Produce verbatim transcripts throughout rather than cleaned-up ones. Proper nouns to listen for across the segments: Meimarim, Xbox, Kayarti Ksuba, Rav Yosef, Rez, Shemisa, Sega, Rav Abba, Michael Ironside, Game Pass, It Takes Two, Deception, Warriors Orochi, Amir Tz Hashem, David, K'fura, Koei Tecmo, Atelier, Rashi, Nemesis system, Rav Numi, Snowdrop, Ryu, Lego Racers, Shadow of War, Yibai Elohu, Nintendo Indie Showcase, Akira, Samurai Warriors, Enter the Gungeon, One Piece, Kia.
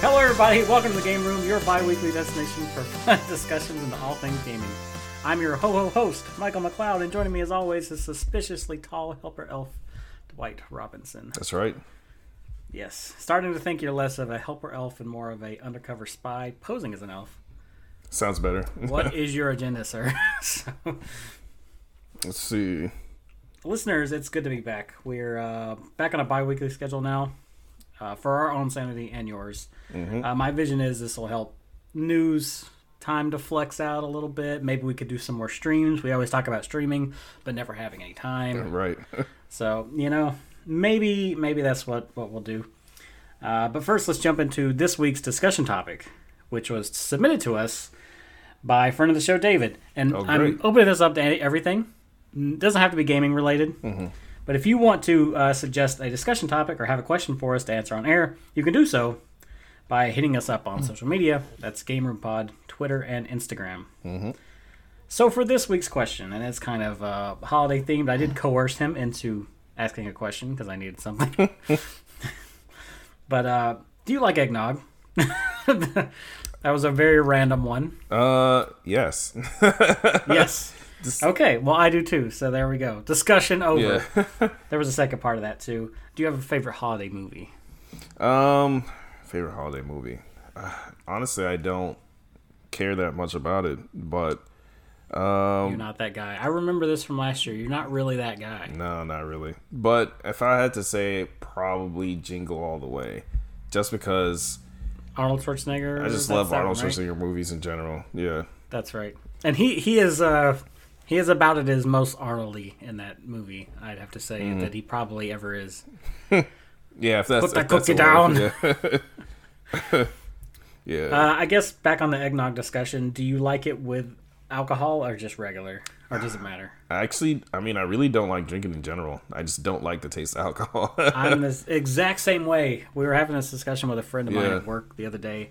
Hello everybody, welcome to the Game Room, your bi-weekly destination for fun discussions into all things gaming. I'm your ho-ho host, Michael McLeod, and joining me as always is suspiciously tall helper elf, Dwight Robinson. That's right. Yes, starting to think you're less of a helper elf and more of a undercover spy posing as an elf. Sounds better. What is your agenda, sir? so, Let's see. Listeners, it's good to be back. We're uh, back on a bi-weekly schedule now. Uh, for our own sanity and yours. Mm-hmm. Uh, my vision is this will help news time to flex out a little bit. Maybe we could do some more streams. We always talk about streaming, but never having any time. Right. So, you know, maybe maybe that's what, what we'll do. Uh, but first, let's jump into this week's discussion topic, which was submitted to us by friend of the show, David. And oh, I'm opening this up to everything. It doesn't have to be gaming related. Mm-hmm. But if you want to uh, suggest a discussion topic or have a question for us to answer on air, you can do so by hitting us up on social media. That's Game Room Pod, Twitter, and Instagram. Mm-hmm. So for this week's question, and it's kind of uh, holiday themed, I did coerce him into asking a question because I needed something. but uh, do you like eggnog? That was a very random one. Uh, yes. yes. Dis- okay, well, I do too, so there we go. Discussion over. Yeah. There was a second part of that, too. Do you have a favorite holiday movie? Um, favorite holiday movie? Uh, honestly, I don't care that much about it, but... Um, You're not that guy. I remember this from last year. You're not really that guy. No, not really. But if I had to say, probably Jingle All the Way, just because... Arnold Schwarzenegger? I just love Arnold right? Schwarzenegger movies in general, yeah. That's right. And he, he is... Uh, He is about at his most Arnold-y in that movie, I'd have to say, mm-hmm. that he probably ever is. yeah, if that's... Put that cookie down! Yeah. yeah. Uh, I guess back on the eggnog discussion, do you like it with alcohol or just regular? Or does it matter? I actually, I mean, I really don't like drinking in general. I just don't like the taste of alcohol. I'm the exact same way. We were having this discussion with a friend of mine yeah. at work the other day,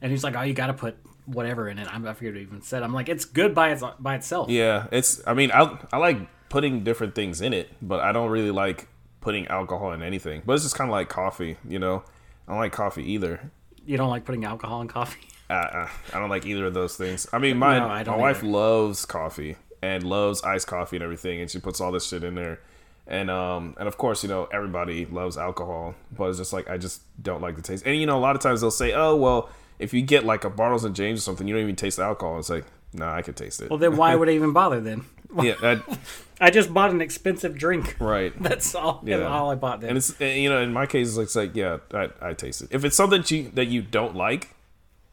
and he's like, oh, you gotta put... whatever in it. I'm, I forget what it even said. I'm like, it's good by its by itself. Yeah, it's. I mean, I I like putting different things in it, but I don't really like putting alcohol in anything. But it's just kind of like coffee, you know. I don't like coffee either. You don't like putting alcohol in coffee? Uh, uh, I don't like either of those things. I mean, my no, I don't my either. wife loves coffee and loves iced coffee and everything, and she puts all this shit in there. And um and of course, you know, everybody loves alcohol, but it's just like I just don't like the taste. And you know, a lot of times they'll say, oh well. If you get like a Bartles and James or something, you don't even taste the alcohol. It's like, nah, I could taste it. Well, then why would I even bother then? yeah, I, I just bought an expensive drink. Right. That's all. Yeah. That's all I bought then. And it's and, you know, in my case, it's like, yeah, I, I taste it. If it's something that you, that you don't like,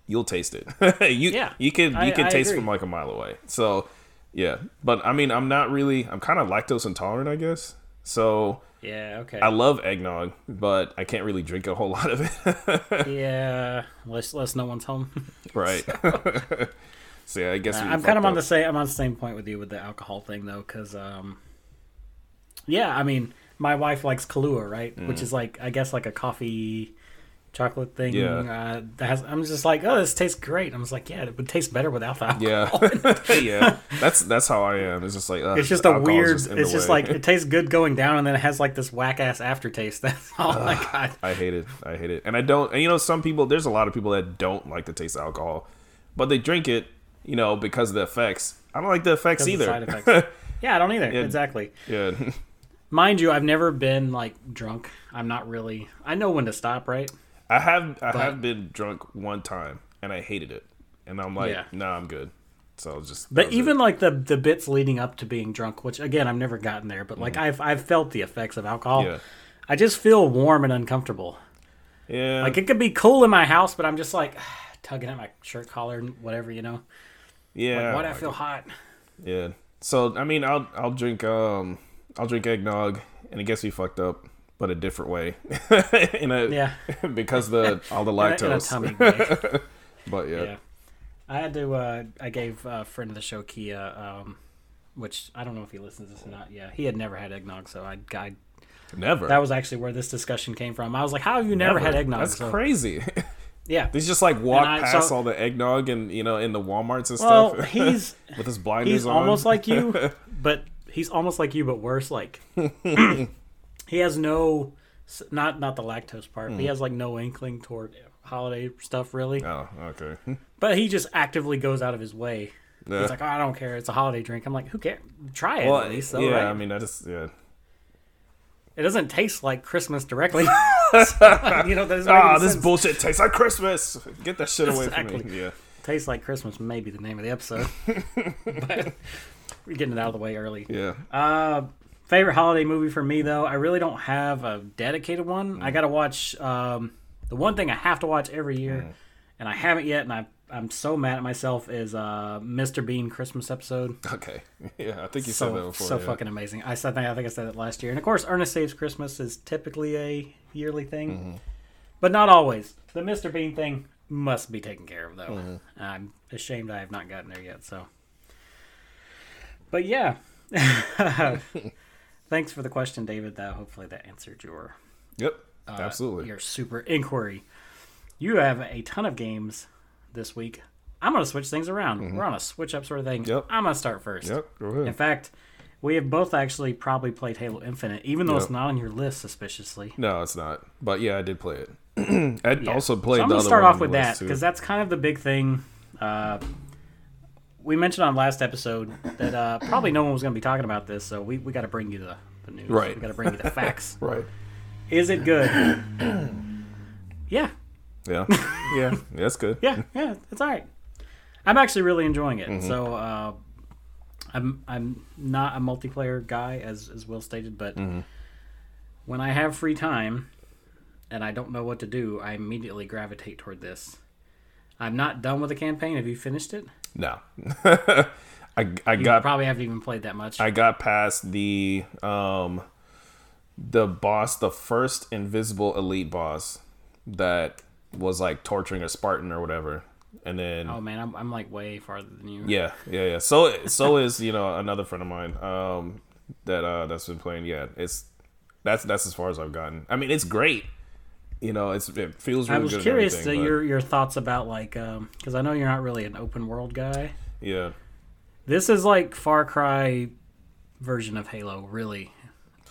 you'll taste it. you, yeah, you can you can I, taste I from like a mile away. So yeah, but I mean, I'm not really. I'm kind of lactose intolerant, I guess. So. Yeah, okay. I love eggnog, but I can't really drink a whole lot of it. yeah, unless, unless no one's home. right. So, so yeah, I guess uh, I'm kind of on the same. I'm on the same point with you with the alcohol thing, though, because um, yeah, I mean, my wife likes Kahlua, right? Mm. Which is like, I guess, like a coffee chocolate thing. Yeah. Uh, that has, I'm just like, oh, this tastes great. I'm just like, yeah, it would taste better without the alcohol. Yeah, yeah. That's that's how I am. It's just like uh, it's just a weird. Just it's just way. Like it tastes good going down, and then it has like this whack ass aftertaste. That's all. Oh uh, my god. I hate it. I hate it. And I don't. And you know, some people. There's a lot of people that don't like the taste of alcohol, but they drink it. You know, because of the effects. I don't like the effects because either. Side effects. yeah, I don't either. Yeah. Exactly. Yeah. Mind you, I've never been like drunk. I'm not really. I know when to stop, right? I have I but, have been drunk one time and I hated it, and I'm like, yeah. no, nah, I'm good. So I was just. But even it. like the the bits leading up to being drunk, which again I've never gotten there, but like mm. I've I've felt the effects of alcohol. Yeah. I just feel warm and uncomfortable. Yeah, like it could be cool in my house, but I'm just like tugging at my shirt collar and whatever, you know. Yeah. Like, why do I feel hot? Yeah. So I mean, I'll I'll drink um I'll drink eggnog, and it gets me fucked up. But a different way, in a, yeah. because the all the lactose. in a, in a tummy bag. But yeah. yeah, I had to. Uh, I gave a friend of the show Kia, um, which I don't know if he listens to this or not. Yeah, he had never had eggnog, so I, I never. That was actually where this discussion came from. I was like, "How have you never, never had eggnog?" That's so crazy. Yeah, they just like walk I, past so, all the eggnog and you know in the Walmarts and well, stuff. He's with his blinders he's on. He's almost like you, but he's almost like you, but worse. Like. He has no Not not the lactose part. Mm. But he has like no inkling toward holiday stuff, really. Oh, okay. But he just actively goes out of his way. Yeah. He's like, oh, I don't care. It's a holiday drink. I'm like, who cares? Try it. Well, at least, though, yeah, right? I mean, I just yeah. It doesn't taste like Christmas directly. so, you know, ah, oh, this sense. Bullshit tastes like Christmas. Get that shit exactly. away from me. Yeah. Tastes like Christmas may be the name of the episode. But we're getting it out of the way early. Yeah. Uh, favorite holiday movie for me, though, I really don't have a dedicated one. Mm. I got to watch um, the one thing I have to watch every year, mm. and I haven't yet, and I, I'm so mad at myself, is uh, Mister Bean Christmas episode. Okay. Yeah, I think you so, said that before. So yeah. fucking amazing. I, said, I think I said it last year. And, of course, Ernest Saves Christmas is typically a yearly thing, mm-hmm. but not always. The Mister Bean thing must be taken care of, though. Mm-hmm. I'm ashamed I have not gotten there yet, so... But yeah, thanks for the question, David. Though hopefully that answered your yep, uh, absolutely your super inquiry. You have a ton of games this week. I'm gonna switch things around. Mm-hmm. We're on a switch up sort of thing. Yep. I'm gonna start first. Yep, go ahead. In fact, we have both actually probably played Halo Infinite, even though yep. it's not on your list, suspiciously. No, it's not. But yeah, I did play it. I yeah. also played. So I'm the gonna other start off with that because that's kind of the big thing. Uh, We mentioned on last episode that uh, probably no one was going to be talking about this, so we, we got to bring you the, the news. Right. We got to bring you the facts. right. Is it good? yeah. Yeah. Yeah. That's good. Yeah. Yeah. It's all right. I'm actually really enjoying it. Mm-hmm. So uh, I'm I'm not a multiplayer guy, as as Will stated, but mm-hmm. when I have free time and I don't know what to do, I immediately gravitate toward this. I'm not done with the campaign. Have you finished it? No. I I you got probably haven't even played that much. I got past the um the boss, the first invisible elite boss that was like torturing a Spartan or whatever. And then oh man, I'm I'm like way farther than you. Yeah, yeah, yeah. So so is, you know, another friend of mine um that uh that's been playing. Yeah, it's that's that's as far as I've gotten. I mean, it's great. You know, it's, it feels really good. I was curious to your your thoughts about, like, because um, I know you're not really an open world guy. Yeah. This is like Far Cry version of Halo, really.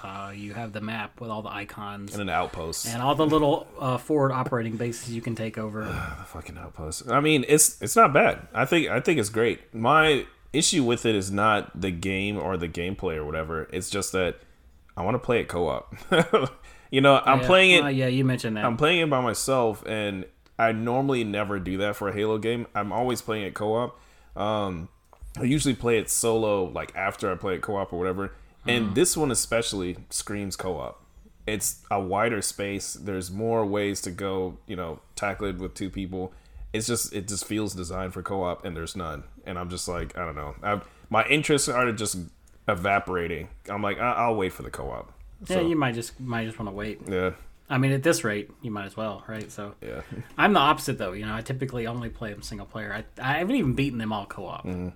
Uh, you have the map with all the icons. And an outpost. And all the little uh, forward operating bases you can take over. the fucking outpost. I mean, it's it's not bad. I think I think it's great. My issue with it is not the game or the gameplay or whatever. It's just that I want to play it co-op. You know, I'm yeah. playing it. Uh, yeah, you mentioned that. I'm playing it by myself, and I normally never do that for a Halo game. I'm always playing it co-op. Um, I usually play it solo, like after I play it co-op or whatever. Mm. And this one especially screams co-op. It's a wider space. There's more ways to go. You know, tackle it with two people. It's just, it just feels designed for co-op, and there's none. And I'm just like, I don't know. I've, my interests are just evaporating. I'm like, I- I'll wait for the co-op. So. Yeah, you might just might just want to wait. Yeah. I mean, at this rate, you might as well, right? So yeah. I'm the opposite, though. You know, I typically only play them single player. I I haven't even beaten them all co-op. Mm-hmm.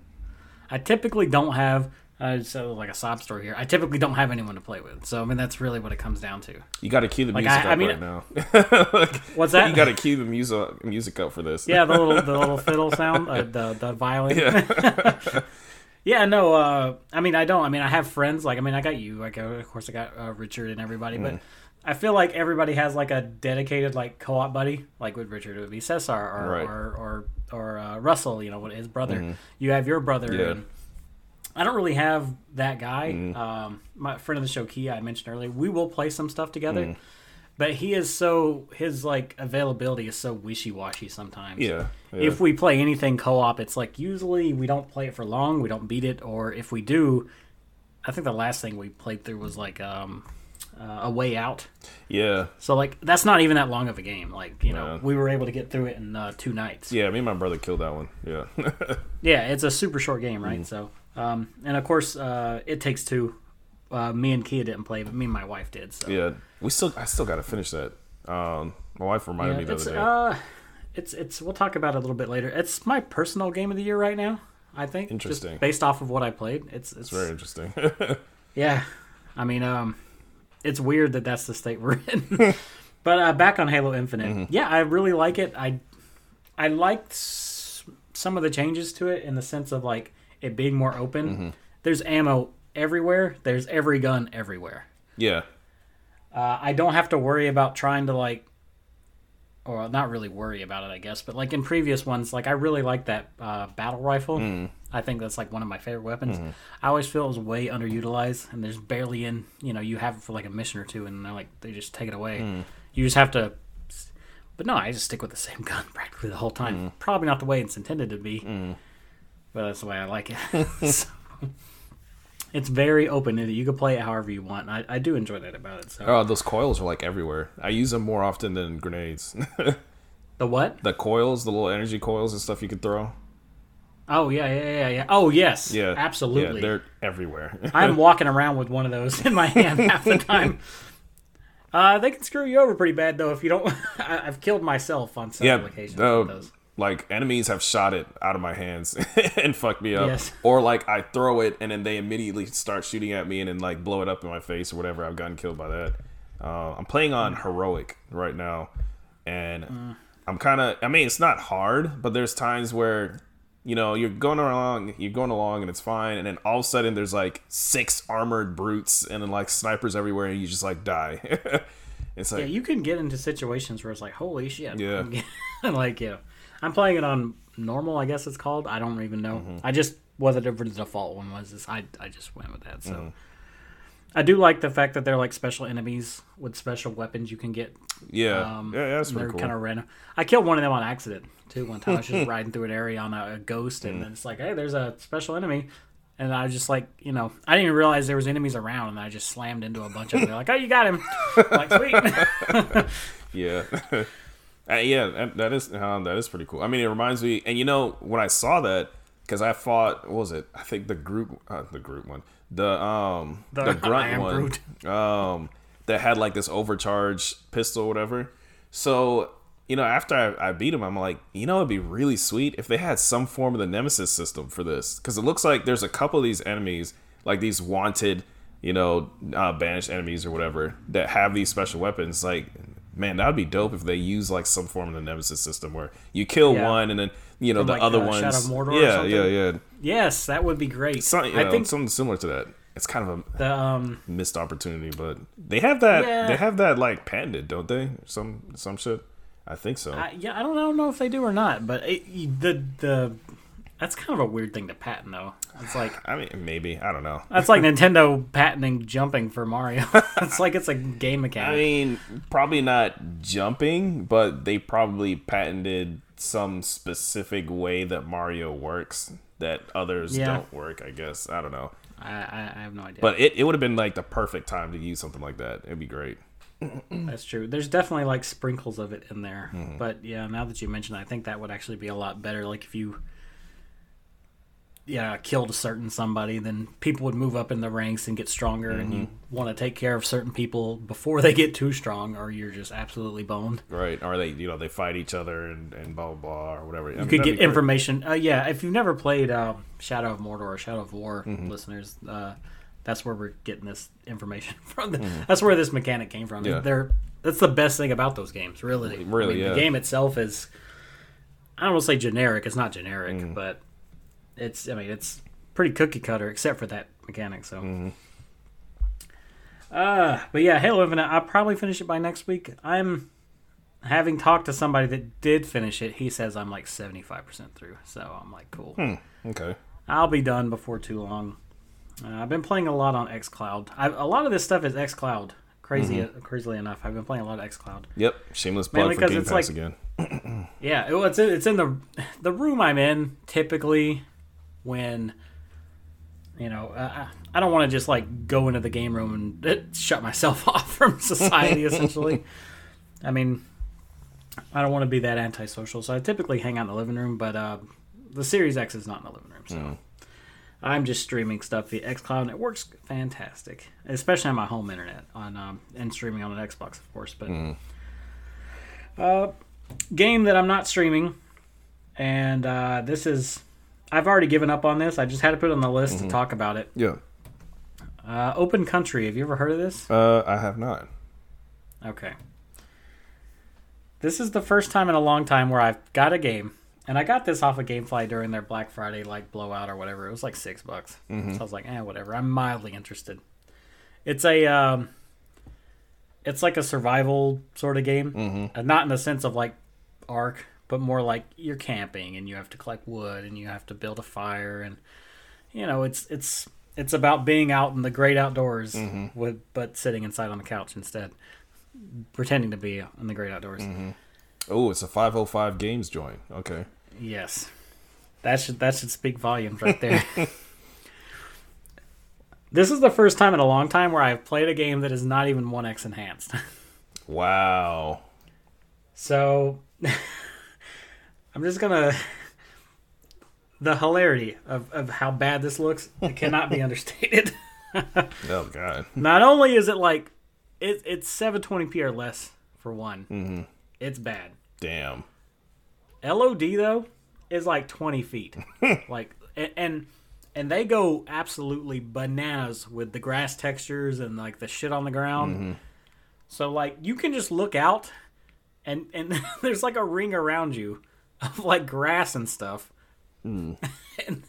I typically don't have. Uh, so like a sob story here. I typically don't have anyone to play with. So I mean, that's really what it comes down to. You got to cue the like, music I, up I mean, right now. like, what's that? You got to cue the music music up for this. yeah, the little the little fiddle sound, uh, the the violin. Yeah. Yeah, no, uh, I mean, I don't. I mean, I have friends. Like, I mean, I got you. Like, of course, I got uh, Richard and everybody. But mm. I feel like everybody has, like, a dedicated, like, co-op buddy. Like, with Richard, it would be Cesar or right. or, or, or uh, Russell, you know, his brother. Mm. You have your brother. Yeah. And I don't really have that guy. Mm. Um, my friend of the show, Kia, I mentioned earlier. We will play some stuff together. Mm. But he is so, his, like, availability is so wishy-washy sometimes. Yeah, yeah. If we play anything co-op, it's like, usually we don't play it for long, we don't beat it, or if we do, I think the last thing we played through was, like, um, uh, A Way Out. Yeah. So, like, that's not even that long of a game. Like, you know, yeah. we were able to get through it in uh, two nights. Yeah, me and my brother killed that one. Yeah. yeah, it's a super short game, right? Mm. So, um, and, of course, uh, It Takes Two. Uh, me and Kia didn't play, but me and my wife did. So. Yeah, we still. I still got to finish that. Um, my wife reminded yeah, me the other day. Uh, it's it's. We'll talk about it a little bit later. It's my personal game of the year right now. I think. Interesting. Just based off of what I played, it's it's, it's very interesting. yeah, I mean, um, it's weird that that's the state we're in. but uh, back on Halo Infinite, mm-hmm. yeah, I really like it. I I liked s- some of the changes to it in the sense of like it being more open. Mm-hmm. There's ammo. Everywhere, there's every gun everywhere. Yeah. Uh, I don't have to worry about trying to, like, or not really worry about it, I guess, but, like, in previous ones, like, I really like that uh, battle rifle. Mm. I think that's, like, one of my favorite weapons. Mm-hmm. I always feel it was way underutilized, and there's barely in, you know, you have it for, like, a mission or two, and they're, like, they just take it away. Mm. You just have to, but no, I just stick with the same gun practically the whole time. Mm. Probably not the way it's intended to be, mm. but that's the way I like it. So, it's very open. You can play it however you want. I, I do enjoy that about it. So. Oh, those coils are, like, everywhere. I use them more often than grenades. The what? The coils, the little energy coils and stuff you could throw. Oh, yeah, yeah, yeah, yeah. Oh, yes. Yeah. Absolutely. Yeah, they're everywhere. I'm walking around with one of those in my hand half the time. Uh, they can screw you over pretty bad, though, if you don't... I've killed myself on several yeah, occasions the, with those. Like, enemies have shot it out of my hands and fucked me up. Yes. Or, like, I throw it, and then they immediately start shooting at me and then, like, blow it up in my face or whatever. I've gotten killed by that. Uh, I'm playing on Heroic right now, and mm. I'm kind of... I mean, it's not hard, but there's times where, you know, you're going along, you're going along, and it's fine, and then all of a sudden there's, like, six armored brutes and then, like, snipers everywhere, and you just, like, die. It's like, yeah, you can get into situations where it's like, holy shit. Yeah. Like, you know, I'm playing it on normal, I guess it's called. I don't even know. Mm-hmm. I just, whatever the default one was, is I, I just went with that, so... Mm-hmm. I do like the fact that they're, like, special enemies with special weapons you can get. Yeah, um, yeah, that's pretty cool. Kind of random. I killed one of them on accident, too, one time. I was just riding through an area on a, a ghost, and mm. then it's like, hey, there's a special enemy. And I was just like, you know, I didn't even realize there was enemies around, and I just slammed into a bunch of them. They're like, oh, you got him. I'm like, sweet. Yeah. uh, yeah, that, that is uh, that is pretty cool. I mean, it reminds me, and you know, when I saw that, because I fought, what was it? I think the group, uh, the group one. The um the, the grunt one brute. um that had like this overcharged pistol or whatever. So, you know, after I, I beat him, I'm like, you know, it'd be really sweet if they had some form of the nemesis system for this, because it looks like there's a couple of these enemies, like these wanted, you know, uh, banished enemies or whatever that have these special weapons. Like, man, that'd be dope if they use like some form of the nemesis system where you kill yeah. one and then, you know, and the like, other uh, ones. Shadow Mordor yeah, or yeah, yeah. Yes, that would be great. Some, you know, I think something similar to that. It's kind of a the, um, missed opportunity, but they have that. Yeah. They have that like patented, don't they? Some some shit. I think so. I, yeah, I don't, I don't know if they do or not, but it, the the that's kind of a weird thing to patent, though. It's like I mean, maybe I don't know. That's like Nintendo patenting jumping for Mario. It's like it's a game mechanic. I mean, probably not jumping, but they probably patented some specific way that Mario works that others yeah. don't work, I guess. I don't know. I, I have no idea. But it, it would have been like the perfect time to use something like that. It'd be great. That's true. There's definitely like sprinkles of it in there. Mm-hmm. But yeah, now that you mention it, I think that would actually be a lot better. Like if you yeah, killed a certain somebody, then people would move up in the ranks and get stronger, mm-hmm. and you want to take care of certain people before they get too strong, or you're just absolutely boned. Right, or they, you know, they fight each other and, and blah, blah, blah, or whatever. You I mean, could get information. Uh, yeah, if you've never played uh, Shadow of Mordor or Shadow of War, mm-hmm. listeners, uh, that's where we're getting this information from. Mm-hmm. That's where this mechanic came from. Yeah. They're, that's the best thing about those games, really. Really, I mean, yeah. The game itself is, I don't want to say generic, it's not generic, mm. but... It's, I mean, it's pretty cookie cutter except for that mechanic. So, mm-hmm. uh, but yeah, Halo Infinite. I'll probably finish it by next week. I'm having talked to somebody that did finish it. He says I'm like seventy-five percent through. So I'm like, cool. Hmm, okay. I'll be done before too long. Uh, I've been playing a lot on xCloud. I've, a lot of this stuff is xCloud. Crazy, mm-hmm. uh, crazily enough, I've been playing a lot of xCloud. Yep, shameless plug Mainly for Game Pass like, again. Yeah, it, well, it's it's in the the room I'm in typically. When, you know, uh, I don't want to just, like, go into the game room and shut myself off from society, essentially. I mean, I don't want to be that antisocial, so I typically hang out in the living room, but uh, the Series X is not in the living room, so mm. I'm just streaming stuff via xCloud, and it works fantastic, especially on my home internet, on um, and streaming on an Xbox, of course. But mm. uh, game that I'm not streaming, and uh, this is... I've already given up on this. I just had to put it on the list mm-hmm. to talk about it. Yeah. Uh, Open Country. Have you ever heard of this? Uh, I have not. Okay. This is the first time in a long time where I've got a game, and I got this off of GameFly during their Black Friday like blowout or whatever. It was like six bucks. Mm-hmm. So I was like, eh, whatever. I'm mildly interested. It's a um, it's like a survival sort of game. Mm-hmm. And not in the sense of like Ark, but more like you're camping and you have to collect wood and you have to build a fire. And, you know, it's it's it's about being out in the great outdoors, mm-hmm. with, but sitting inside on the couch instead, pretending to be in the great outdoors. Mm-hmm. Oh, it's a five oh five Games joint. Okay. Yes. That should that should speak volumes right there. This is the first time in a long time where I've played a game that is not even one X enhanced. Wow. So, I'm just going to... The hilarity of, of how bad this looks, it cannot be understated. Oh, God. Not only is it like... It, it's seven twenty p or less, for one. Mm-hmm. It's bad. Damn. L O D, though, is like twenty feet. Like, and... And they go absolutely bananas with the grass textures and, like, the shit on the ground. Mm-hmm. So, like, you can just look out, and, and there's, like, a ring around you of, like, grass and stuff. Mm. and,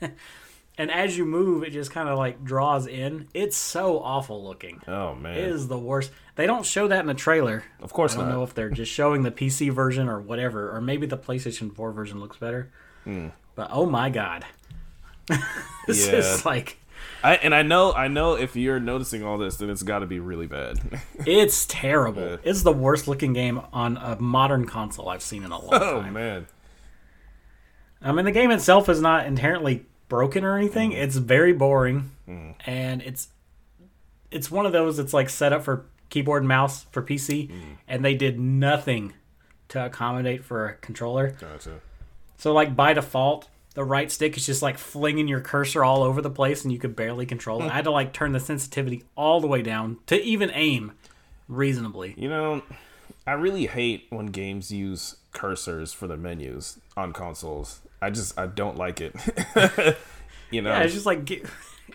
and as you move, it just kind of, like, draws in. It's so awful looking. Oh, man. It is the worst. They don't show that in the trailer. Of course not. I don't not. know if they're just showing the P C version or whatever, or maybe the PlayStation four version looks better. Mm. But, oh, my God. This yeah. is like, I and I know I know if you're noticing all this, then it's got to be really bad. It's terrible. Yeah. It's the worst looking game on a modern console I've seen in a long oh, time. Oh man! I mean, the game itself is not inherently broken or anything. Mm. It's very boring, mm. and it's it's one of those that's like set up for keyboard and mouse for P C, mm. and they did nothing to accommodate for a controller. Gotcha. So like by default, the right stick is just like flinging your cursor all over the place and you could barely control it. I had to like turn the sensitivity all the way down to even aim reasonably. You know, I really hate when games use cursors for their menus on consoles. I just, I don't like it. You know? Yeah, it's just like... Get...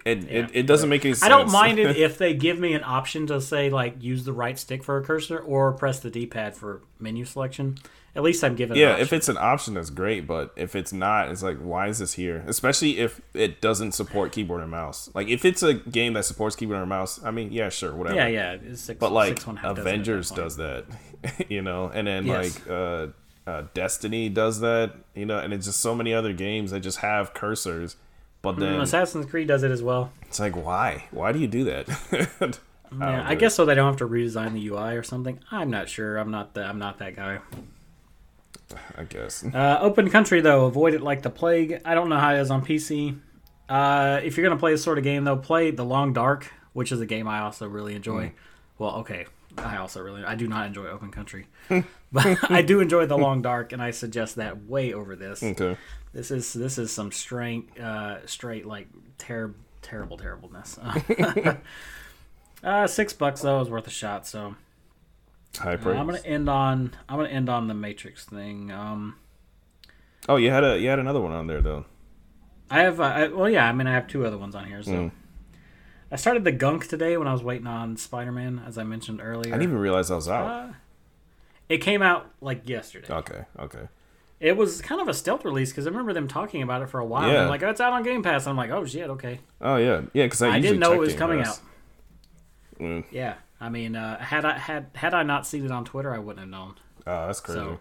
It, yeah. it it doesn't make any sense. I don't mind it if they give me an option to say, like, use the right stick for a cursor or press the D-pad for menu selection. At least I'm given yeah, an option. Yeah, if it's an option, that's great. But if it's not, it's like, why is this here? Especially if it doesn't support keyboard and mouse. Like, if it's a game that supports keyboard and mouse, I mean, yeah, sure, whatever. Yeah, yeah. It's six, but, like, Avengers does that, you know? And then, yes. like, uh, uh, Destiny does that, you know? And it's just so many other games that just have cursors. But then mm, Assassin's Creed does it as well. It's like, why? Why do you do that? I, yeah, I guess so they don't have to redesign the U I or something. I'm not sure. I'm not the, I'm not that guy. I guess. Uh, Open Country, though. Avoid it like the plague. I don't know how it is on P C. Uh, if you're going to play this sort of game, though, play The Long Dark, which is a game I also really enjoy. Mm. Well, okay. I also really... I do not enjoy Open Country. But I do enjoy The Long Dark, and I suggest that way over this. Okay. This is this is some straight, uh, straight like, ter- terrible, terribleness. uh, six bucks, though, is worth a shot, so... High praise. Uh, I'm going to end on I'm gonna end on the Matrix thing. Um, oh, you had a you had another one on there, though. I have... Uh, I, well, yeah, I mean, I have two other ones on here, so... Mm. I started The Gunk today when I was waiting on Spider-Man, as I mentioned earlier. I didn't even realize I was out. Uh, it came out, like, yesterday. Okay, okay. It was kind of a stealth release, because I remember them talking about it for a while. Yeah. And I'm like, oh, it's out on Game Pass. And I'm like, oh, shit, okay. Oh, yeah. Yeah, because I, I didn't know it was Game coming Pass. out. Mm. Yeah. I mean, uh, had I had had I not seen it on Twitter, I wouldn't have known. Oh, that's crazy. So,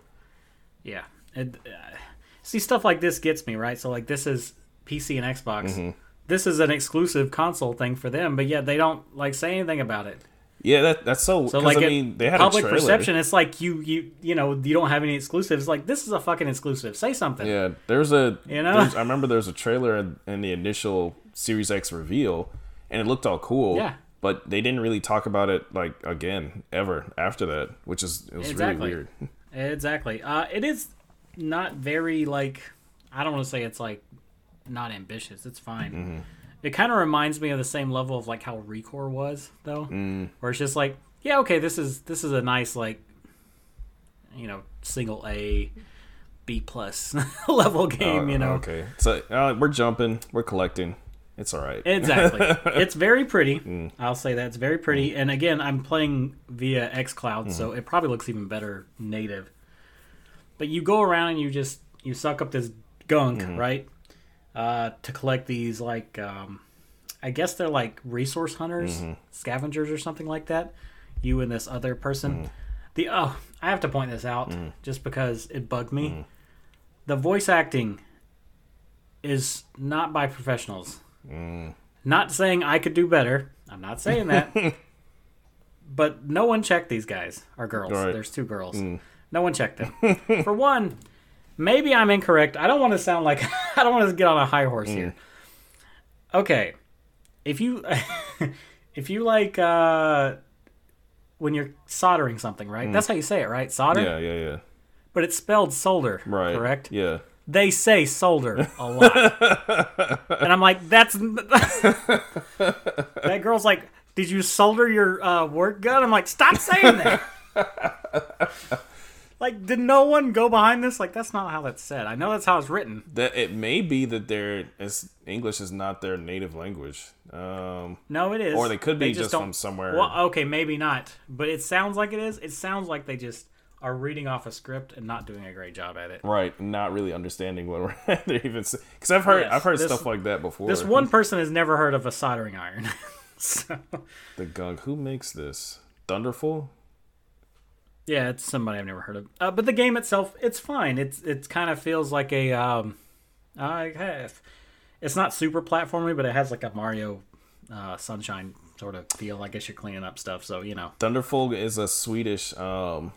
yeah. It, uh, see, stuff like this gets me, right? So, like, this is P C and Xbox. Mm-hmm. This is an exclusive console thing for them, but yet they don't like say anything about it. Yeah, that that's so. So like, I mean, they had public a perception. It's like you, you, you know, you don't have any exclusives. Like this is a fucking exclusive. Say something. Yeah, there's a. You know, I remember there's a trailer in, in the initial Series X reveal, and it looked all cool. Yeah. But they didn't really talk about it like again ever after that, which is it was exactly. really weird. Exactly. Uh, it is not very like I don't want to say it's like. Not ambitious. It's fine. Mm-hmm. It kind of reminds me of the same level of like how Recore was, though, mm. where it's just like, yeah, okay, this is this is a nice like, you know, single A, B plus level game. Uh, you know, okay. So uh, we're jumping, we're collecting. It's all right. Exactly. It's very pretty. Mm. I'll say that it's very pretty. Mm. And again, I'm playing via xCloud, mm-hmm. so it probably looks even better native. But you go around and you just you suck up this gunk, mm-hmm. right? Uh, to collect these, like, um, I guess they're like resource hunters, mm-hmm. scavengers or something like that. you and this other person. Mm. The oh, I have to point this out mm. just because it bugged me. Mm. The voice acting is not by professionals. Mm. Not saying I could do better. I'm not saying that. But no one checked these guys or girls. Right. There's two girls. Mm. No one checked them. For one, maybe I'm incorrect. I don't want to sound like I don't want to get on a high horse mm. here. Okay, if you if you like uh, when you're soldering something, right? Mm. That's how you say it, right? Solder. Yeah, yeah, yeah. But it's spelled solder, right? Correct. Yeah. They say solder a lot, and I'm like, that's that girl's like, did you solder your uh, work gun? I'm like, stop saying that. Like, did no one go behind this? Like, that's not how that's said. I know that's how it's written. That it may be that their English is not their native language. Um, no, it is. Or they could be they just, just from somewhere. Well, okay, maybe not. But it sounds like it is. It sounds like they just are reading off a script and not doing a great job at it. Right, not really understanding what we're, they're even saying. Because I've heard, yes, I've heard this, stuff like that before. This one person has never heard of a soldering iron. So. The Gunk. Who makes this? Thunderful? Yeah, it's somebody I've never heard of. Uh, but the game itself, it's fine. It's it kind of feels like a, um, uh, it's not super platformy, but it has like a Mario uh, Sunshine sort of feel. I guess you're cleaning up stuff, so you know. Thunderful is a Swedish um,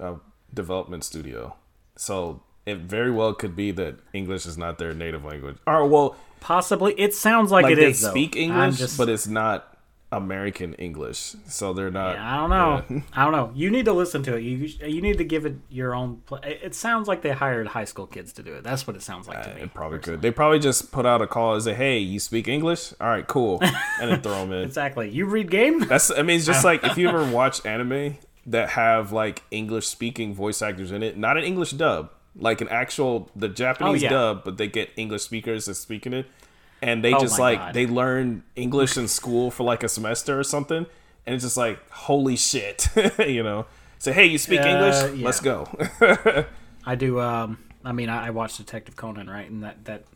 uh, development studio, so it very well could be that English is not their native language. Or well, possibly it sounds like, like it they is. They speak though. English, just... but it's not American English, so they're not. Yeah, I don't know. Yeah. I don't know. You need to listen to it. You you need to give it your own. Pl- it sounds like they hired high school kids to do it. That's what it sounds like uh, to me. It probably personally. could. They probably just put out a call and say, "Hey, you speak English? All right, cool," and then throw them in. Exactly. You read game? That's. I mean, it's just like if you ever watch anime that have like English speaking voice actors in it, not an English dub, like an actual the Japanese oh, yeah. dub, but they get English speakers that's speaking it. And they oh just like, God. they learn English in school for like a semester or something. And it's just like, holy shit, you know? So, hey, you speak uh, English? Yeah. Let's go. I do. Um, I mean, I, I watch Detective Conan, right? And that, that,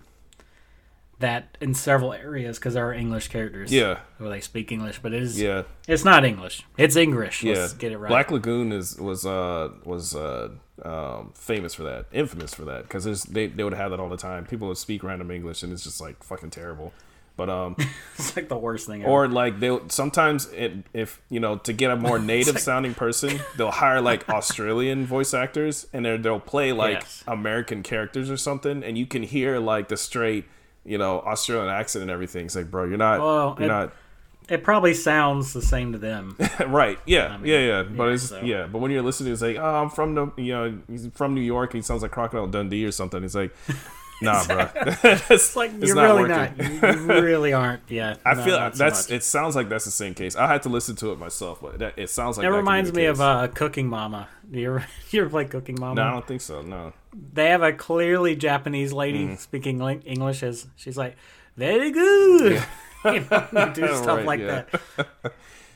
that in several areas, because there are English characters. Yeah. Where they speak English, but it is, yeah. it's not English. It's English. Yeah. Let's get it right. Black Lagoon is, was, uh, was, uh, Um, famous for that, infamous for that, because they they would have that all the time. People would speak random English, and it's just like fucking terrible. But um, it's like the worst thing ever. Or like they sometimes it, if you know to get a more native like... sounding person, they'll hire like Australian voice actors, and they'll play like yes. American characters or something, and you can hear like the straight you know Australian accent and everything. It's like, bro, you're not, well, you're it, not. It probably sounds the same to them, right? Yeah, I mean, yeah, yeah. But yeah, it's so. yeah. But when you're listening, it's like, oh, I'm from the, you know, he's from New York. And he sounds like Crocodile Dundee or something. It's like, nah, bro. It's like it's you're not really working. not. You really aren't. Yeah. I no, feel that's. that's it sounds like that's the same case. I had to listen to it myself, but that, it sounds like that. It reminds me of uh, Cooking Mama. Do you ever, you ever play Cooking Mama? No, I don't think so. No. They have a clearly Japanese lady mm. speaking English as she's like very good. Yeah. You know, you do stuff right, like yeah. that.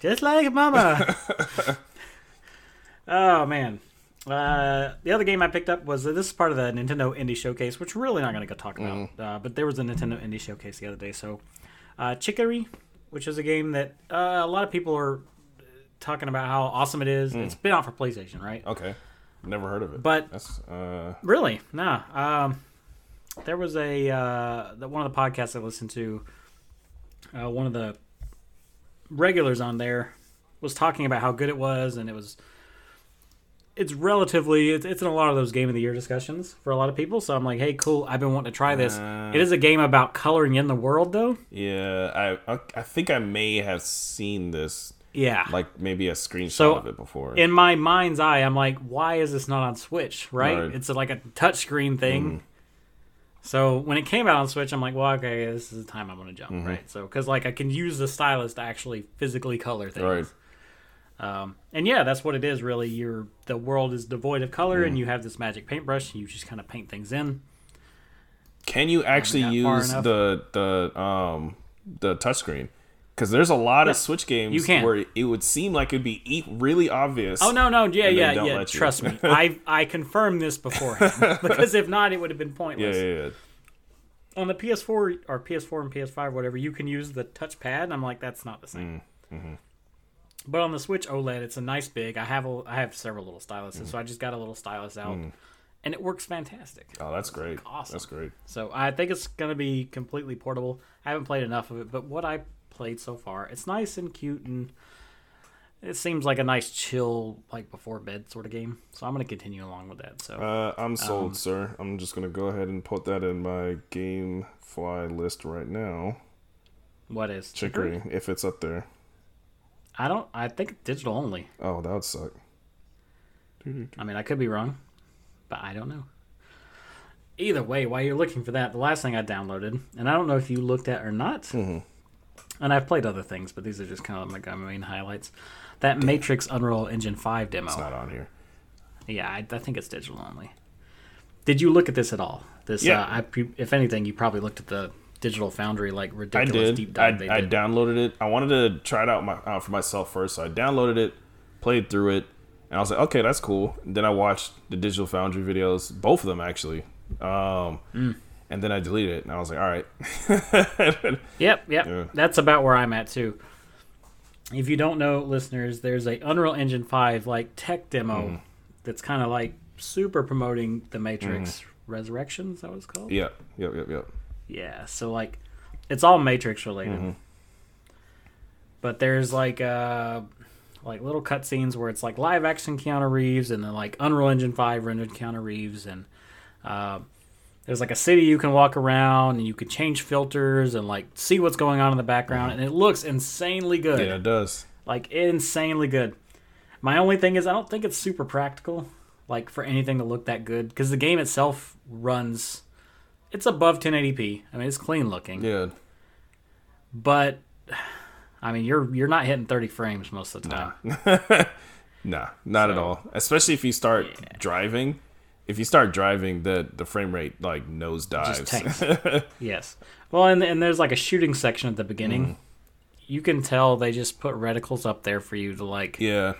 Just like Mama. Oh, man. Uh, the other game I picked up was, uh, this is part of the Nintendo Indie Showcase, which we're really not going to go talk about. Mm. Uh, but there was a Nintendo Indie Showcase the other day. So, uh, Chicory, which is a game that uh, a lot of people are talking about how awesome it is. Mm. It's been out for PlayStation, right? Okay. Never heard of it. But, That's, uh... really, nah. Um, there was a uh, one of the podcasts I listened to. Uh, one of the regulars on there was talking about how good it was, and it was. It's relatively. It's, it's in a lot of those game of the year discussions for a lot of people. So I'm like, hey, cool. I've been wanting to try this. Uh, it is a game about coloring in the world, though. Yeah, I I think I may have seen this. Yeah, like maybe a screenshot so of it before. In my mind's eye, I'm like, why is this not on Switch? Right? right. It's like a touchscreen thing. Mm. So when it came out on Switch, I'm like, well, okay, this is the time I'm going to jump, mm-hmm. right? So because like I can use the stylus to actually physically color things, right. um, and yeah, that's what it is really. You're the world is devoid of color, mm. and you have this magic paintbrush. And you just kind of paint things in. Can you actually use the the um, the touchscreen? Because there's a lot yeah. of Switch games where it would seem like it'd be e- really obvious. Oh no, no, yeah, yeah, yeah. Trust me, I I confirmed this beforehand because if not, it would have been pointless. Yeah, yeah, yeah. On the P S four or P S four and P S five, whatever, you can use the touchpad. I'm like, that's not the same. Mm-hmm. But on the Switch OLED, it's a nice big. I have a, I have several little styluses, mm. so I just got a little stylus out, mm. and it works fantastic. Oh, that's great! Like, awesome, that's great. So I think it's going to be completely portable. I haven't played enough of it, but what I played so far, it's nice and cute, and it seems like a nice chill, like before bed sort of game. So I'm going to continue along with that. So uh, I'm sold, um, sir. I'm just going to go ahead and put that in my GameFly list right now. What is Chicory? Chicory? If it's up there. I don't. I think digital only. Oh, that would suck. I mean, I could be wrong, but I don't know. Either way, while you're looking for that, the last thing I downloaded, and I don't know if you looked at or not, mm-hmm. and I've played other things, but these are just kind of like my main highlights. That Damn. Matrix Unreal Engine five demo. It's not on here. Yeah, I, I think it's digital only. Did you look at this at all? This, yeah. Uh, I, if anything, you probably looked at the Digital Foundry, like, ridiculous I did. deep dive I, they did. I downloaded it. I wanted to try it out, my, out for myself first, so I downloaded it, played through it, and I was like, okay, that's cool. And then I watched the Digital Foundry videos, both of them, actually. Um, mm. And then I deleted it, and I was like, all right. yep, yep. Yeah. That's about where I'm at, too. If you don't know, listeners, there's a Unreal Engine five, like, tech demo mm. that's kind of, like, super promoting The Matrix mm. Resurrection, is that what it's called? Yep, yep, yep, yep. Yeah, so, like, it's all Matrix related. Mm-hmm. But there's, like, uh, like little cutscenes where it's, like, live-action Keanu Reeves and then, like, Unreal Engine five rendered Keanu Reeves. And uh, there's, like, a city you can walk around and you can change filters and, like, see what's going on in the background. Mm-hmm. And it looks insanely good. Yeah, it does. Like, insanely good. My only thing is I don't think it's super practical, like, for anything to look that good. Because the game itself runs... It's above ten eighty p. I mean, it's clean looking. Yeah. But, I mean, you're you're not hitting thirty frames most of the time. Nah, nah not so, at all. Especially if you start yeah. driving. If you start driving, the, the frame rate, like, nosedives. Just tanks. Yes. Well, and, and there's, like, a shooting section at the beginning. Mm. You can tell they just put reticles up there for you to, like, yeah.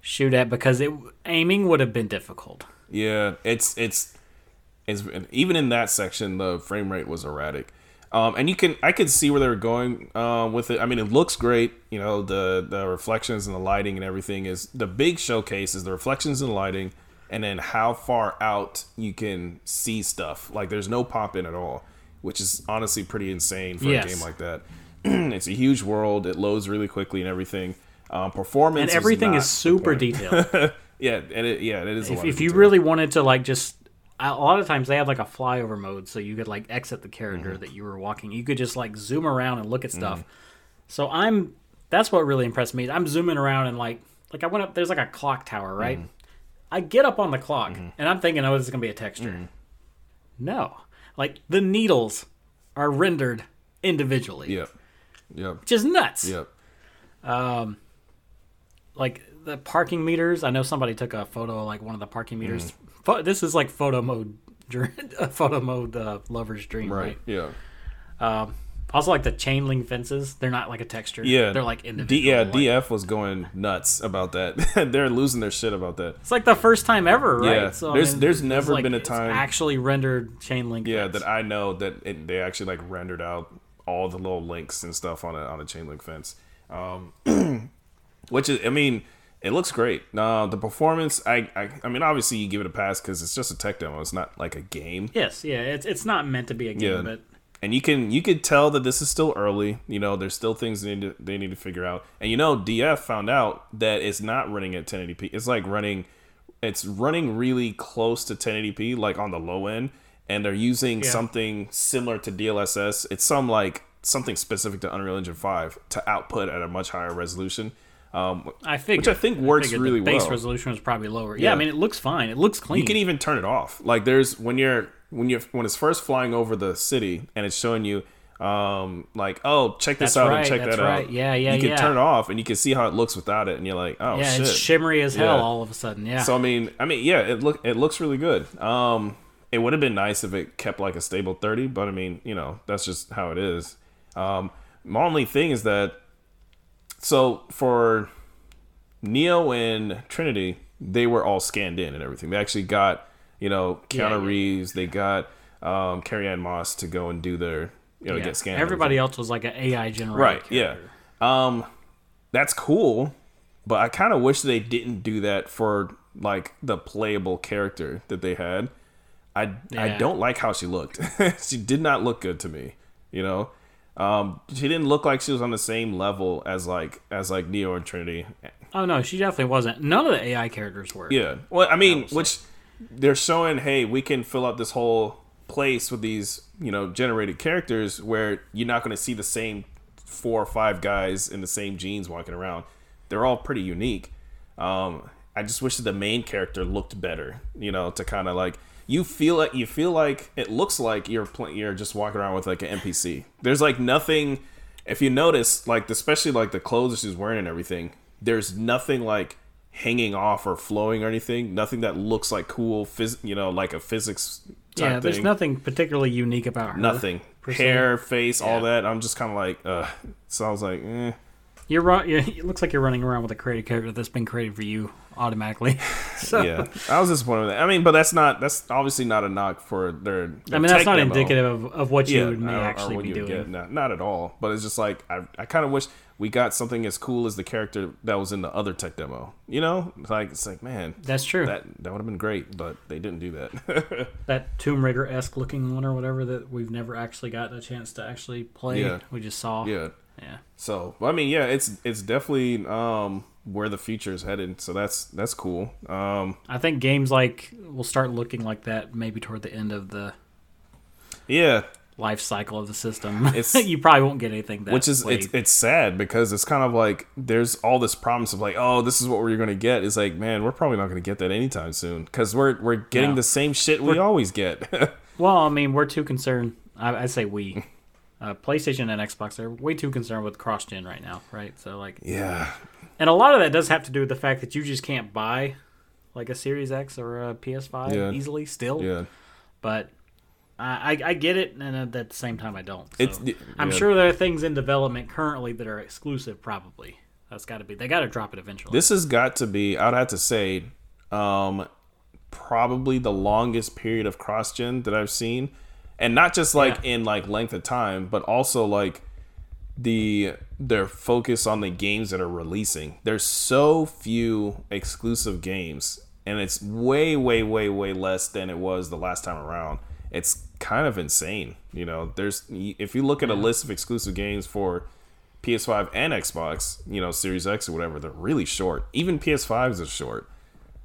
shoot at because it aiming would have been difficult. Yeah, it's it's... It's, even in that section, the frame rate was erratic, um, and you can I could see where they were going uh, with it. I mean, it looks great, you know, the the reflections and the lighting and everything is the big showcase is the reflections and lighting, and then how far out you can see stuff. Like there's no pop in at all, which is honestly pretty insane for yes. a game like that. It's a huge world; it loads really quickly and everything. Um, performance and everything is, is super detailed. yeah, and it, yeah, it is. If, a lot if of you really wanted to, like, just a lot of times they have like a flyover mode so you could like exit the character mm-hmm. that you were walking. You could just like zoom around and look at stuff. Mm-hmm. So I'm, that's what really impressed me. I'm zooming around and like, like I went up, there's like a clock tower, right? Mm-hmm. I get up on the clock mm-hmm. and I'm thinking, oh, this is going to be a texture. Mm-hmm. No. Like the needles are rendered individually. Yep. Yep. Which is nuts. Yep. Um, like the parking meters. I know somebody took a photo of like one of the parking meters. Mm-hmm. This is like photo mode, photo mode uh, lover's dream, right? right? Yeah. Um, also, like the chain link fences, they're not like a texture. Yeah, they're like individual. D- yeah, like, D F was going nuts about that. They're losing their shit about that. It's like the first time ever, right? Yeah. So, there's I mean, there's never like, been a time it's actually rendered chain link. Yeah, fence. That I know that it, they actually like rendered out all the little links and stuff on a on a chain link fence. Um, which is, I mean. It looks great. Uh, the performance, I, I I mean, obviously you give it a pass because it's just a tech demo. It's not like a game. Yes, yeah. It's it's not meant to be a game. Yeah. But... And you can you can tell that this is still early. You know, there's still things they need, to, they need to figure out. And, you know, D F found out that it's not running at ten eighty p. It's like running, it's running really close to ten eighty p, like on the low end. And they're using yeah. something similar to D L S S. It's some like something specific to Unreal Engine five to output at a much higher resolution. Um, I figured, which I think works I figured really the base well. Base resolution is probably lower. Yeah, yeah, I mean it looks fine. It looks clean. You can even turn it off. Like there's when you're when you when it's first flying over the city and it's showing you, um, like oh check this that's out right, and check that's that right. out. Yeah, yeah, you can yeah. turn it off and you can see how it looks without it, and you're like oh yeah, shit. It's shimmery as hell yeah. all of a sudden. Yeah. So I mean, I mean yeah, it look it looks really good. Um, it would have been nice if it kept like a stable thirty, but I mean you know that's just how it is. Um, my only thing is that. So for Neo and Trinity, they were all scanned in and everything. They actually got, you know, Keanu yeah, yeah. Reeves. They got um, Carrie-Anne Moss to go and do their, you know, yeah. get scanned. Everybody else was like an A I generator. Right. Character. Yeah. Um, that's cool. But I kind of wish they didn't do that for like the playable character that they had. I yeah. I don't like how she looked. She did not look good to me, you know. Um, she didn't look like she was on the same level as like as like Neo and Trinity. Oh no, she definitely wasn't. None of the A I characters were. Yeah. Well, I mean, I which they're showing, hey, we can fill out this whole place with these, you know, generated characters where you're not going to see the same four or five guys in the same jeans walking around. They're all pretty unique. Um, I just wish that the main character looked better, you know, to kind of like. You feel like you feel like it looks like you're pl- you're just walking around with like an N P C. There's like nothing, if you notice, like especially like the clothes that she's wearing and everything. There's nothing like hanging off or flowing or anything. Nothing that looks like cool, phys- you know, like a physics. Type yeah, there's thing. Nothing particularly unique about her. Nothing, percent. Hair, face, yeah. all that. I'm just kind of like, uh so I was like, eh. You're run- It looks like you're running around with a creative character that's been created for you automatically. So. Yeah, I was disappointed with that. I mean, but that's not that's obviously not a knock for their. their I mean, that's not demo. indicative of, of what you yeah, may actually be doing. Get, no, not at all. But it's just like I I kind of wish we got something as cool as the character that was in the other tech demo. You know, like it's like man, that's true. That that would have been great, but they didn't do that. That Tomb Raider-esque looking one or whatever that we've never actually gotten a chance to actually play. Yeah. We just saw. Yeah. Yeah. So, I mean, yeah, it's it's definitely um, where the future is headed. So that's that's cool. Um, I think games like will start looking like that maybe toward the end of the yeah life cycle of the system. It's, you probably won't get anything that which is it's, it's sad because it's kind of like there's all this promise of like, oh, this is what we're going to get. It's like, man, we're probably not going to get that anytime soon because we're we're getting no. the same shit we we're, always get. Well, I mean, we're too concerned. I, I say we. Uh, PlayStation and Xbox are way too concerned with cross-gen right now, right? So like, yeah, and a lot of that does have to do with the fact that you just can't buy like a Series X or a P S five yeah. easily still. Yeah. But I, I, I get it, and at the same time, I don't. So it's, yeah. I'm sure there are things in development currently that are exclusive. Probably that's got to be. They got to drop it eventually. This has got to be. I'd have to say, um, probably the longest period of cross-gen that I've seen. And not just like yeah. in like length of time, but also like the their focus on the games that are releasing. There's so few exclusive games, and it's way, way, way, way less than it was the last time around. It's kind of insane, you know. There's if you look at a list of exclusive games for P S five and Xbox, you know, Series X or whatever, they're really short. Even P S fives are short,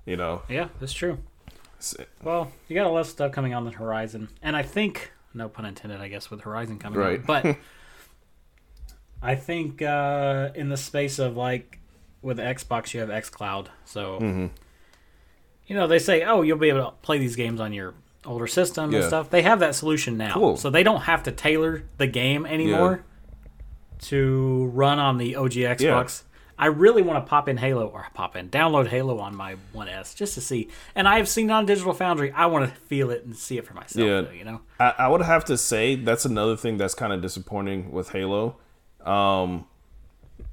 you know. Yeah, that's true. Well, you got a lot of stuff coming on the horizon, and I think, no pun intended, I guess, with Horizon coming right. up, but I think uh, in the space of, like, with Xbox, you have xCloud, so, mm-hmm. you know, they say, oh, you'll be able to play these games on your older system yeah. and stuff. They have that solution now, cool. so they don't have to tailor the game anymore yeah. to run on the O G Xbox. Yeah. I really want to pop in Halo, or pop in, download Halo on my one S just to see. And I've seen it on Digital Foundry. I want to feel it and see it for myself, yeah. though, you know? I, I would have to say that's another thing that's kind of disappointing with Halo. Um,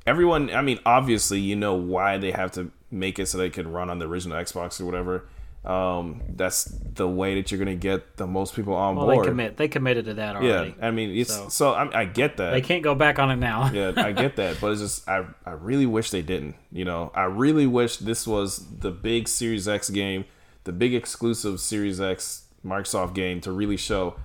everyone, I mean, obviously, you know why they have to make it so they can run on the original Xbox or whatever. Um, that's the way that you're going to get the most people on well, board. They commit. They committed to that already. Yeah, I mean, it's, so, so I, I get that. They can't go back on it now. Yeah, I get that, but it's just I, I really wish they didn't. You know, I really wish this was the big Series X game, the big exclusive Series X Microsoft game to really show.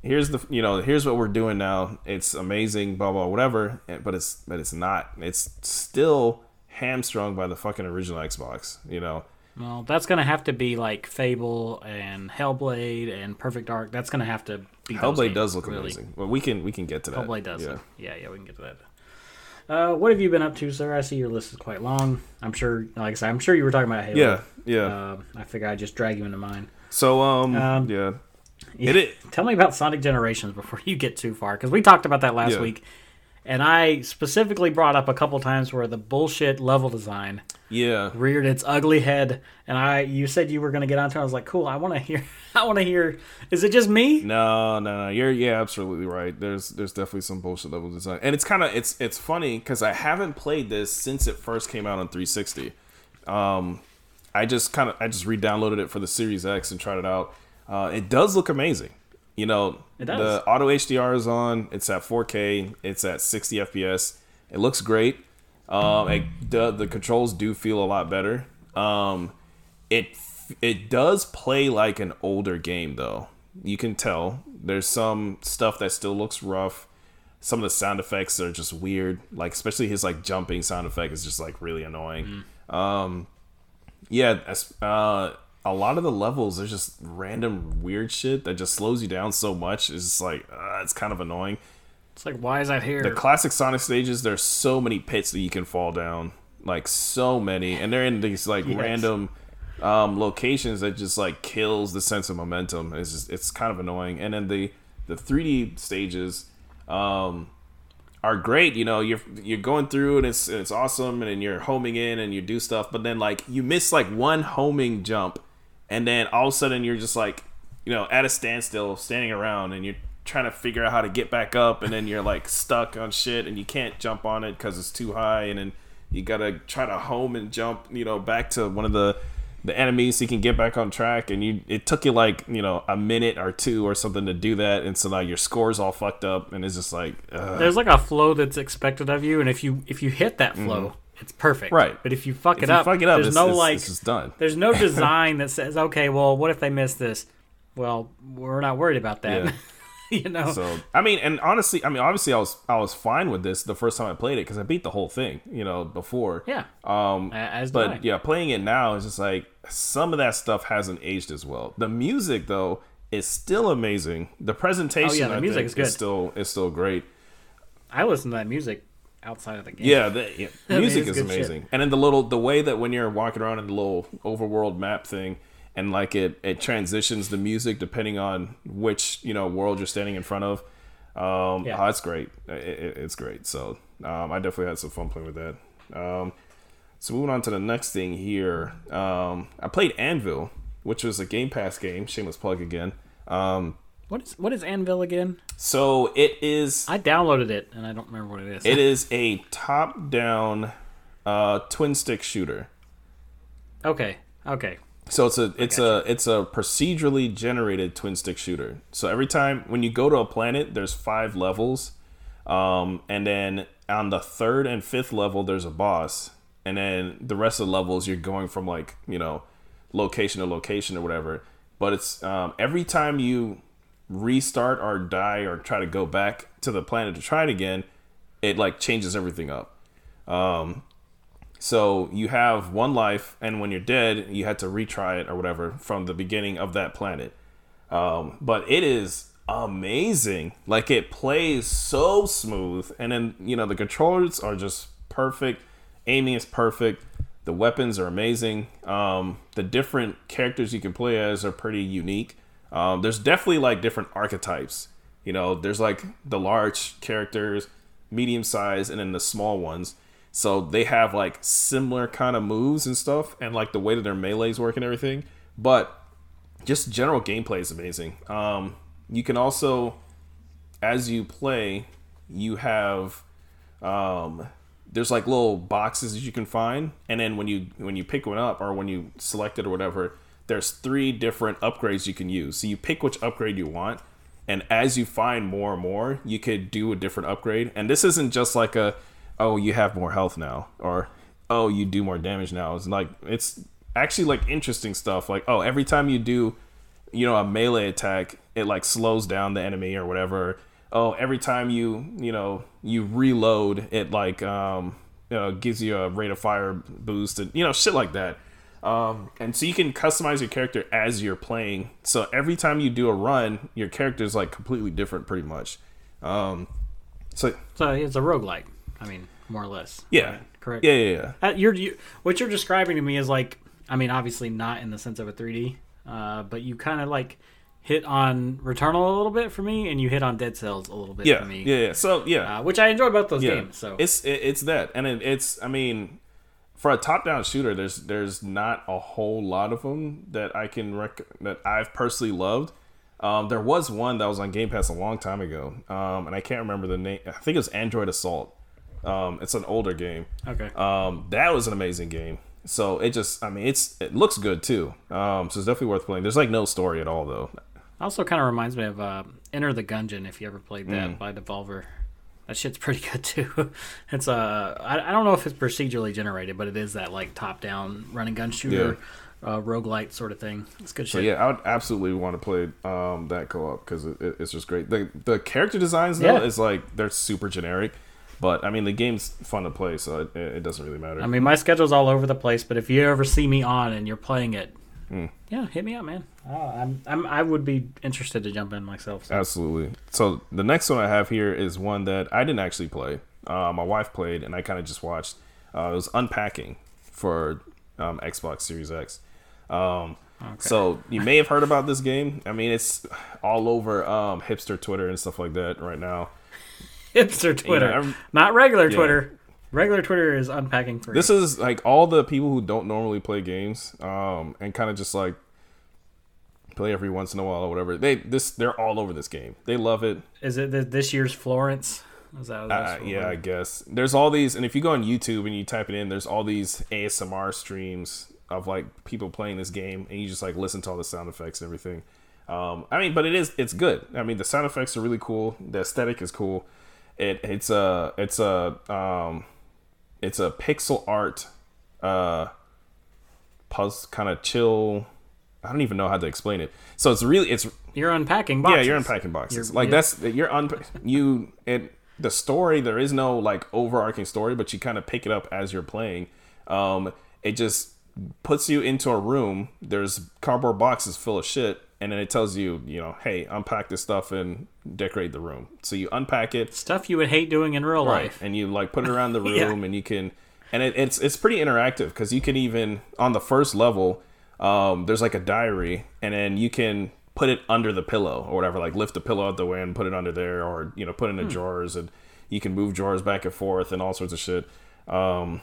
Here's the you know here's what we're doing now. It's amazing, blah blah whatever. But it's but it's not. It's still hamstrung by the fucking original Xbox. You know. Well, that's going to have to be like Fable and Hellblade and Perfect Dark. That's going to have to be Hellblade games, does look really. amazing. Well, we can we can get to that. Hellblade does. Yeah, look, yeah, yeah, we can get to that. Uh, what have you been up to, sir? I see your list is quite long. I'm sure, like I said, I'm sure you were talking about Halo. Yeah, yeah. Uh, I figure I'd just drag you into mine. So, um, um yeah. yeah. It, it, tell me about Sonic Generations before you get too far, because we talked about that last yeah. week. And I specifically brought up a couple times where the bullshit level design yeah. reared its ugly head. And I, you said you were going to get onto it. I was like, cool, I want to hear. I want to hear. Is it just me? No, no, no. You're yeah, absolutely right. There's there's definitely some bullshit level design. And it's kind of it's it's funny because I haven't played this since it first came out on three sixty. Um, I just kind of I just re-downloaded it for the Series X and tried it out. Uh, it does look amazing. You know, the auto H D R is on. It's at four K. It's at sixty F P S. It looks great. Um, it, the, the controls do feel a lot better. Um, it it does play like an older game, though. You can tell. There's some stuff that still looks rough. Some of the sound effects are just weird. Like, especially his, like, jumping sound effect is just, like, really annoying. Mm. Um, yeah, uh, a lot of the levels, there's just random weird shit that just slows you down so much. It's just, like, uh, it's kind of annoying. It's like, why is that here? The classic Sonic stages, there's so many pits that you can fall down. Like, so many. And they're in these, like, yes. random um, locations that just, like, kills the sense of momentum. It's just, it's kind of annoying. And then the, the three D stages um, are great. You know, you're you're going through, and it's, and it's awesome, and then you're homing in, and you do stuff. But then, like, you miss, like, one homing jump, and then all of a sudden you're just, like, you know, at a standstill, standing around, and you're trying to figure out how to get back up, and then you're like stuck on shit and you can't jump on it because it's too high, and then you gotta try to home and jump, you know, back to one of the the enemies so you can get back on track, and you it took you like, you know, a minute or two or something to do that, and so now your score's all fucked up, and it's just like ugh. There's like a flow that's expected of you, and if you if you hit that flow, mm-hmm. it's perfect. Right. But if you fuck, if it, you up, fuck it up, there's it's, no it's, like it's done. There's no design that says, okay, well, what if they miss this? Well, we're not worried about that. Yeah. You know, so I mean, and honestly, I mean, obviously, I was I was fine with this the first time I played it because I beat the whole thing, you know, before. Yeah. Um. As but I. yeah, playing it now is just like some of that stuff hasn't aged as well. The music though is still amazing. The presentation, oh, yeah, the I music think, is good. Is still is still great. I listen to that music outside of the game. Yeah, the yeah, music is amazing, shit. And then the little the way that when you're walking around in the little overworld map thing. And like it, it transitions the music depending on which, you know, world you're standing in front of. Um, yeah. Oh, it's great. It, it, it's great. So um, I definitely had some fun playing with that. Um, so moving on to the next thing here. Um, I played Anvil, which was a Game Pass game. Shameless plug again. Um, what is what is Anvil again? So it is. I downloaded it and I don't remember what it is. It is a top-down uh, twin-stick shooter. Okay. Okay. So it's a it's a it's a procedurally generated twin stick shooter. So every time when you go to a planet, there's five levels, um, and then on the third and fifth level, there's a boss, and then the rest of the levels you're going from like you know location to location or whatever. But it's um, every time you restart or die or try to go back to the planet to try it again, it like changes everything up. Um, So you have one life, and when you're dead, you had to retry it or whatever from the beginning of that planet. Um, but it is amazing. Like, it plays so smooth. And then, you know, the controllers are just perfect. Aiming is perfect. The weapons are amazing. Um, the different characters you can play as are pretty unique. Um, there's definitely, like, different archetypes. You know, there's, like, the large characters, medium size, and then the small ones. So they have, like, similar kind of moves and stuff, and, like, the way that their melees work and everything. But just general gameplay is amazing. Um, you can also, as you play, you have... Um, there's, like, little boxes that you can find. And then when you when you pick one up, or when you select it or whatever, there's three different upgrades you can use. So you pick which upgrade you want. And as you find more and more, you could do a different upgrade. And this isn't just, like, a... oh, you have more health now, or oh, you do more damage now. It's like it's actually like interesting stuff. Like, oh, every time you do, you know, a melee attack, it like slows down the enemy or whatever. Oh, every time you, you know, you reload, it like um, you know, gives you a rate of fire boost and you know, shit like that. Um, and so you can customize your character as you're playing. So every time you do a run, your character is like completely different, pretty much. Um, so so it's a roguelike. I mean, more or less. Yeah. Right? Correct. Yeah, yeah, yeah. Uh, you're, you, what you're describing to me is like, I mean, obviously not in the sense of a three D, uh, but you kind of like hit on Returnal a little bit for me, and you hit on Dead Cells a little bit yeah, for me. Yeah, yeah, so yeah. Uh, which I enjoy both those yeah. games. So it's it, it's that, and it, it's I mean, for a top-down shooter, there's there's not a whole lot of them that I can rec- that I've personally loved. Um, there was one that was on Game Pass a long time ago, um, and I can't remember the name. I think it was Android Assault. Um, it's an older game. Okay. Um, that was an amazing game. So it just, I mean, it's it looks good too. Um, so it's definitely worth playing. There's like no story at all though. Also, kind of reminds me of uh, Enter the Gungeon if you ever played that mm. by Devolver. That shit's pretty good too. It's uh, I, I don't know if it's procedurally generated, but it is that like top-down run-and-gun shooter, yeah. uh, roguelite sort of thing. It's good shit. So yeah, I would absolutely want to play um, that co-op because it, it, it's just great. The the character designs though yeah. is like they're super generic, but I mean the game's fun to play, so it, it doesn't really matter. I mean my schedule's all over the place, but if you ever see me on and you're playing it, mm. yeah, hit me up, man. Oh, I'm, I'm I would be interested to jump in myself. So. Absolutely. So the next one I have here is one that I didn't actually play. Uh, my wife played, and I kind of just watched. Uh, it was Unpacking for um, Xbox Series X. Um, okay. So you may have heard about this game. I mean, it's all over um, hipster Twitter and stuff like that right now. Hipster Twitter, you know, not regular yeah. Twitter. Regular Twitter is Unpacking three. This is like all the people who don't normally play games, um, and kind of just like play every once in a while or whatever. They this they're all over this game. They love it. Is it this year's Florence? Is that uh, yeah, I guess. There's all these, and if you go on YouTube and you type it in, there's all these A S M R streams of like people playing this game, and you just like listen to all the sound effects and everything. Um, I mean, but it is it's good. I mean, the sound effects are really cool. The aesthetic is cool. It it's a it's a um. It's a pixel art, uh, puzzle, kind of chill. I don't even know how to explain it. So it's really it's you're unpacking boxes. Yeah, you're unpacking boxes. You're, like yeah. that's you're un you it the story. There is no like overarching story, but you kind of pick it up as you're playing. Um, it just puts you into a room. There's cardboard boxes full of shit, and then it tells you, you know, hey, unpack this stuff and decorate the room. So you unpack it. Stuff you would hate doing in real right. life. And you, like, put it around the room, yeah. and you can... And it, it's it's pretty interactive, because you can even, on the first level, um, there's, like, a diary, and then you can put it under the pillow or whatever, like, lift the pillow out the way and put it under there, or, you know, put it in the hmm. drawers, and you can move drawers back and forth and all sorts of shit. Um,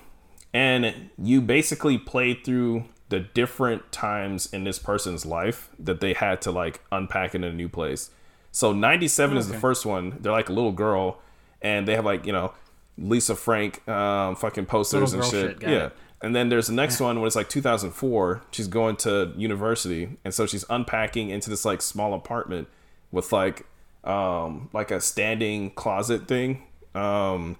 and you basically play through... the different times in this person's life that they had to like unpack in a new place. So ninety-seven oh, okay. is the first one. They're like a little girl, and they have like, you know, Lisa Frank um, fucking posters little and shit. shit yeah. It. And then there's the next one when it's like two thousand four. She's going to university, and so she's unpacking into this like small apartment with like um, like a standing closet thing, um,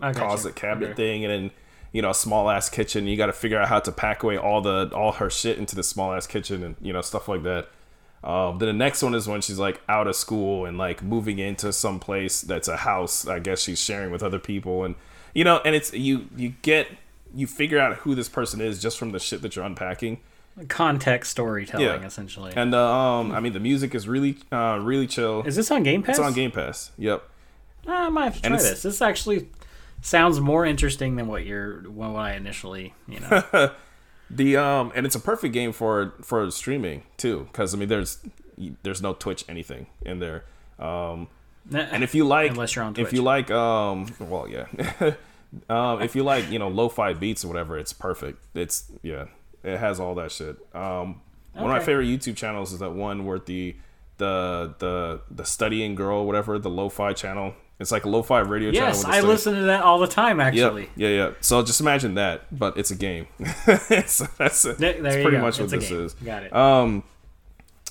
closet you. cabinet okay. thing, and then. You know, a small ass kitchen. You got to figure out how to pack away all the all her shit into the small ass kitchen, and you know, stuff like that. Um, then the next one is when she's like out of school and like moving into some place that's a house. I guess she's sharing with other people, and you know, and it's you you get you figure out who this person is just from the shit that you're unpacking. Context storytelling, yeah. essentially. And uh, um, I mean, the music is really uh, really chill. Is this on Game Pass? It's on Game Pass. Yep. Uh, I might have to try this. This actually. Sounds more interesting than what you're what I initially, you know. the um and it's a perfect game for for streaming too, because I mean there's there's no Twitch anything in there. Um, and if you like, unless you're on Twitch. If you like, um, well, yeah, um, if you like, you know, lo-fi beats or whatever, it's perfect. It's yeah, it has all that shit. Um, okay. One of my favorite YouTube channels is that one where the the the the studying girl, whatever, the lo-fi channel. It's like a lo-fi radio channel. Yes, I listen to that all the time, actually. Yep. Yeah, yeah. So just imagine that, but it's a game. so that's a, there, there that's pretty go. much it's what this game. is. Got it. Um,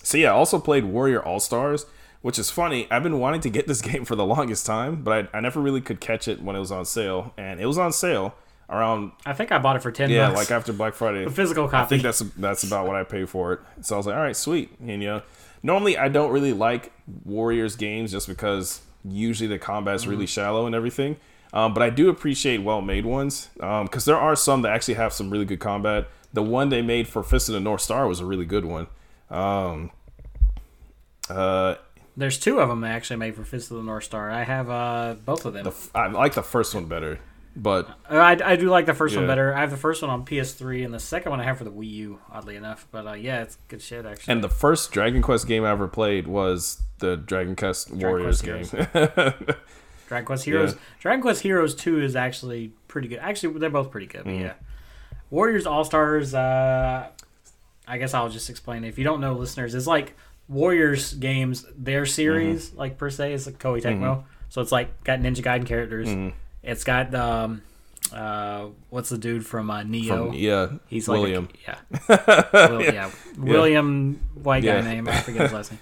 so yeah, I also played Warrior All-Stars, which is funny. I've been wanting to get this game for the longest time, but I, I never really could catch it when it was on sale. And it was on sale around... I think I bought it for ten dollars. Yeah, bucks. Like after Black Friday. A physical copy. I think that's that's about what I paid for it. So I was like, all right, sweet. And you know, normally I don't really like Warriors games just because... usually the combat's really mm. shallow and everything, um, but I do appreciate well-made ones, because um, there are some that actually have some really good combat. The one they made for Fist of the North Star was a really good one. Um, uh, There's two of them they actually made for Fist of the North Star. I have uh, both of them. The f- I like the first one better, but I, I do like the first yeah. one better. I have the first one on P S three, and the second one I have for the Wii U, oddly enough. But uh, yeah, it's good shit actually. And the first Dragon Quest game I ever played was. The Dragon Quest Warriors Dragon Quest game. Heroes. Dragon Quest Heroes. Yeah. Dragon Quest Heroes two is actually pretty good. Actually, they're both pretty good. Mm. Yeah. Warriors All-Stars, uh, I guess I'll just explain it. If you don't know, listeners, it's like Warriors games, their series, mm-hmm. like per se, is like Koei Tecmo. Mm-hmm. So it's like got Ninja Gaiden characters. Mm-hmm. It's got, um, uh, what's the dude from uh, Neo? From, yeah. He's like William. A, yeah. Will, yeah. yeah. William, white guy yeah. name. I forget his last name.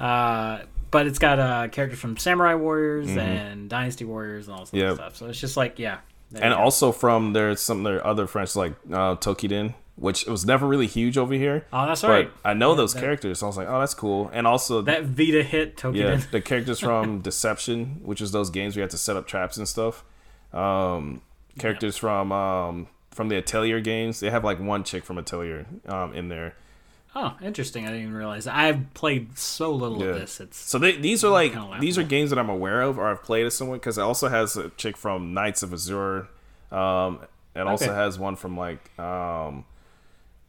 Uh, But it's got uh, characters from Samurai Warriors mm-hmm. and Dynasty Warriors and all sorts yep. of stuff. So it's just like, yeah. And also from there's some their other French like uh, Tokiden, which was never really huge over here. Oh, that's right. But I know yeah, those that, characters. So I was like, oh, that's cool. And also that Vita hit Tokiden. Yeah, the characters from Deception, which is those games where you have to set up traps and stuff. Um, characters yeah. from um, from the Atelier games. They have like one chick from Atelier um, in there. Oh, interesting. I didn't even realize that. I've played so little yeah. of this. It's so they, these are like these are games that I'm aware of or I've played as someone because it also has a chick from Knights of Azure. Um, it okay. also has one from like um,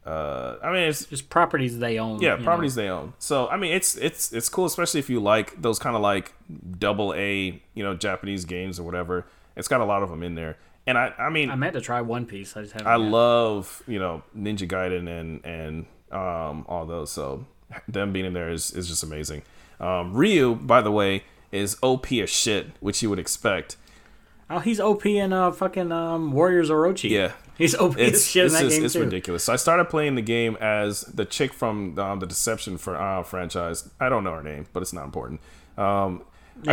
uh, I mean it's just properties they own. Yeah, properties know. they own. So I mean it's it's it's cool, especially if you like those kind of like double A, you know, Japanese games or whatever. It's got a lot of them in there. And I, I mean I meant to try One Piece. I just haven't. I yet. love you know Ninja Gaiden and and. Um, all those, so them being in there is, is just amazing. Um, Ryu, by the way, is O P as shit, which you would expect. Oh, he's O P in uh, fucking um, Warriors Orochi. Yeah, he's O P it's, as shit in that just, game it's too. It's ridiculous. So I started playing the game as the chick from um, the Deception for uh, franchise. I don't know her name, but it's not important. Um,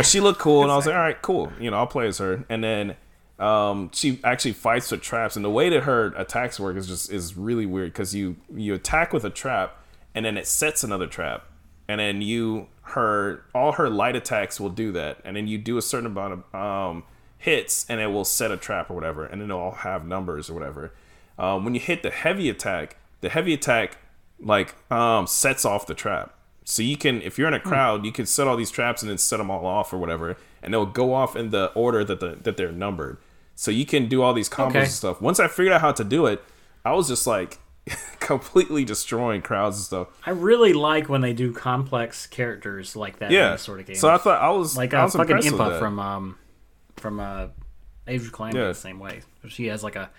she looked cool, and I was like, all right, cool. You know, I'll play as her, and then. Um, she actually fights with traps, and the way that her attacks work is just is really weird because you you attack with a trap, and then it sets another trap, and then you her all her light attacks will do that, and then you do a certain amount of um, hits, and it will set a trap or whatever, and then it'll all have numbers or whatever. Um, when you hit the heavy attack, the heavy attack like um, sets off the trap, so you can if you're in a crowd, you can set all these traps and then set them all off or whatever. And they'll go off in the order that the that they're numbered. So you can do all these combos okay. and stuff. Once I figured out how to do it, I was just like completely destroying crowds and stuff. I really like when they do complex characters like that yeah. in this sort of game. So I thought I was like I was a fucking Impa from um from uh Age of Calamity yeah. the same way. She has like a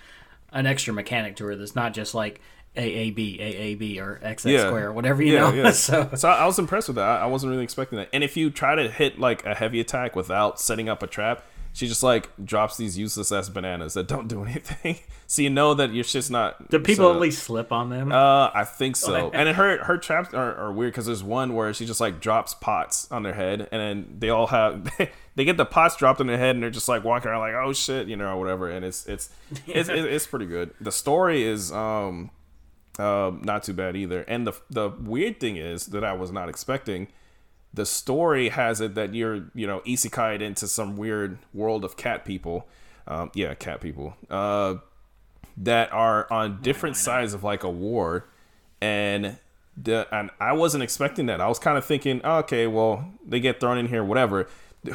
an extra mechanic to her that's not just like A A B, A A B, or X X yeah. square, whatever, you yeah, know. Yeah. so so I, I was impressed with that. I, I wasn't really expecting that. And if you try to hit, like, a heavy attack without setting up a trap, she just, like, drops these useless-ass bananas that don't do anything. So you know that your shit's not... Do people at least slip on them? Uh, I think so. And her her traps are, are weird, because there's one where she just, like, drops pots on their head, and then they all have... they get the pots dropped on their head, and they're just, like, walking around like, oh, shit, you know, or whatever. And it's it's it's, it's, it's pretty good. The story is... um. Um, not too bad either. And the the weird thing is that I was not expecting. The story has it that you're, you know, isekai'd into some weird world of cat people. Um, yeah, cat people. Uh, that are on different sides of like a war. And the, and I wasn't expecting that. I was kind of thinking, oh, okay, well, they get thrown in here, whatever.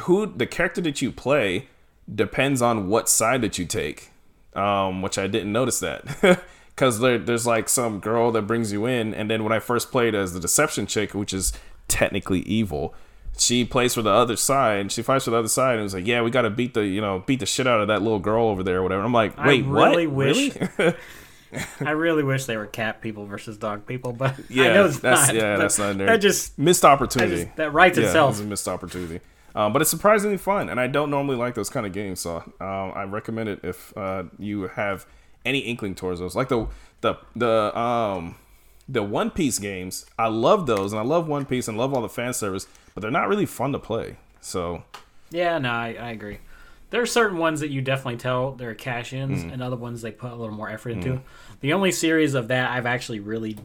Who the character that you play depends on what side that you take. Um, which I didn't notice that. Because there, there's like some girl that brings you in. And then when I first played as the Deception chick, which is technically evil, she plays for the other side. She fights for the other side. And it was like, yeah, we got to beat the, you know, beat the shit out of that little girl over there or whatever. I'm like, wait, I really what? Wish, really? I really wish they were cat people versus dog people. But yeah, I know it's that's, not. Yeah, that's not in there. That just. Missed opportunity. Just, that writes yeah, itself. It was a missed opportunity. Um, but it's surprisingly fun. And I don't normally like those kind of games. So um, I recommend it if uh, you have... any inkling towards those, like the the the um the One Piece games. I love those, and I love One Piece, and love all the fan service, but they're not really fun to play. So yeah, no, I, I agree. There are certain ones that you definitely tell they're cash ins, mm. and other ones they put a little more effort into. Mm. The only series of that I've actually really,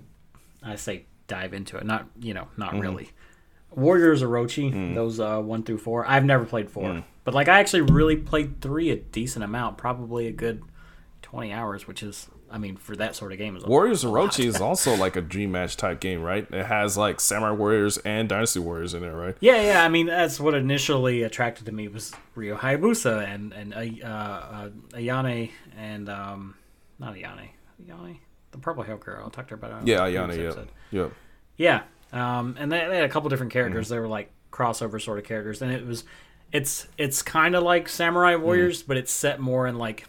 I say, dive into it. Not you know, not mm. really. Warriors Orochi, mm. those uh, one through four. I've never played four, mm. but like I actually really played three a decent amount, probably a good. twenty hours, which is, I mean, for that sort of game. Is Warriors Orochi is also like a dream match type game, right? It has like Samurai Warriors and Dynasty Warriors in there, right? Yeah, yeah. I mean, that's what initially attracted to me was Ryo Hayabusa and and uh, uh, Ayane and, um, not Ayane, Ayane, the purple hair girl. I'll talk to her about it. Yeah, Ayane, yeah. Yep. Yeah. Um, and they, they had a couple different characters. Mm-hmm. They were like crossover sort of characters. And it was, it's, it's kind of like Samurai Warriors, mm-hmm. but it's set more in like,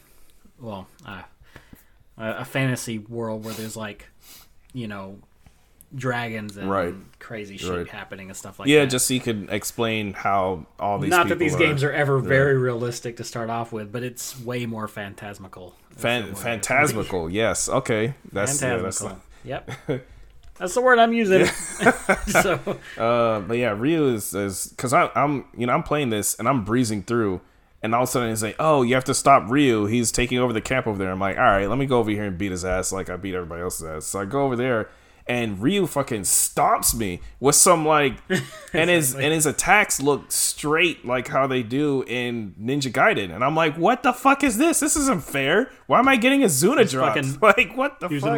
well, uh, a fantasy world where there's like, you know, dragons and right. crazy shit right. happening and stuff like yeah, that. Yeah, just so you can explain how all these. Not that these are, games are ever very realistic to start off with, but it's way more phantasmical. Fan- phantasmical, yes. Okay, that's phantasmical. Yeah, that's not... Yep. That's the word I'm using. Yeah. So, uh, but yeah, Ryu is is because I'm you know I'm playing this and I'm breezing through, and all of a sudden he's like, oh, you have to stop Ryu. He's taking over the camp over there. I'm like, all right, let me go over here and beat his ass like I beat everybody else's ass. So I go over there, and Ryu fucking stomps me with some like, and his like, and his attacks look straight like how they do in Ninja Gaiden. And I'm like, what the fuck is this? This isn't fair. Why am I getting a Zuna drop? Fucking like what the using fuck?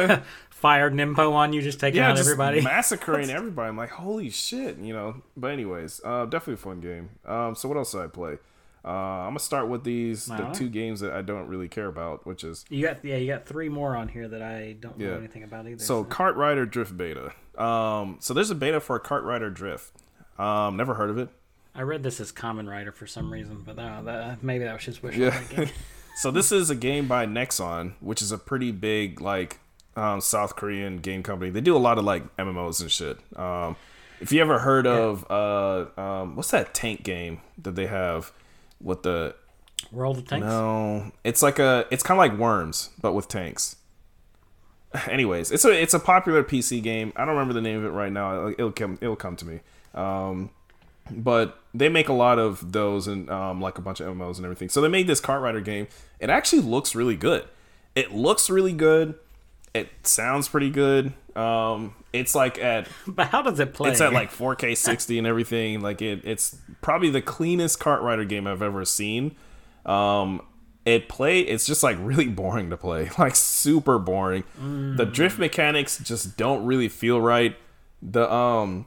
Like. Fire Nimpo on you, just taking yeah, out just everybody, massacring everybody. I'm like, holy shit, you know. But anyways, uh, definitely a fun game. Um, so what else did I play? Uh, I'm gonna start with these All the right. two games that I don't really care about, which is you got yeah, you got three more on here that I don't yeah. know anything about either. So, so. Kart Rider Drift beta. Um, so there's a beta for Kart Rider Drift. Um, never heard of it. I read this as Common Rider for some reason, but no, that, maybe that was just wishful yeah. thinking. So this is a game by Nexon, which is a pretty big like. Um, South Korean game company. They do a lot of like M M Os and shit. Um, if you ever heard yeah. of uh, um, what's that tank game that they have with the World of Tanks? No, it's like a it's kind of like Worms but with tanks. Anyways, it's a it's a popular P C game. I don't remember the name of it right now. It'll come it'll come to me. Um, but they make a lot of those and um, like a bunch of M M Os and everything. So they made this Kart Rider game. It actually looks really good. It looks really good. It sounds pretty good. Um, it's like at... But how does it play? It's at like four K sixty and everything. Like it, it's probably the cleanest Kart Rider game I've ever seen. Um, it play. It's just like really boring to play. Like super boring. Mm. The drift mechanics just don't really feel right. The um,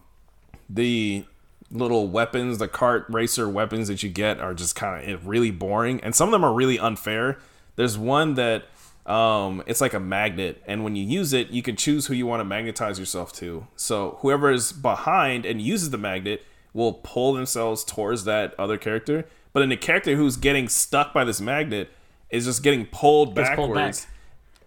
the little weapons, the kart racer weapons that you get are just kind of really boring. And some of them are really unfair. There's one that... Um, it's like a magnet, and when you use it, you can choose who you want to magnetize yourself to. So whoever is behind and uses the magnet will pull themselves towards that other character. But then the character who's getting stuck by this magnet is just getting pulled it's backwards. Pulled back.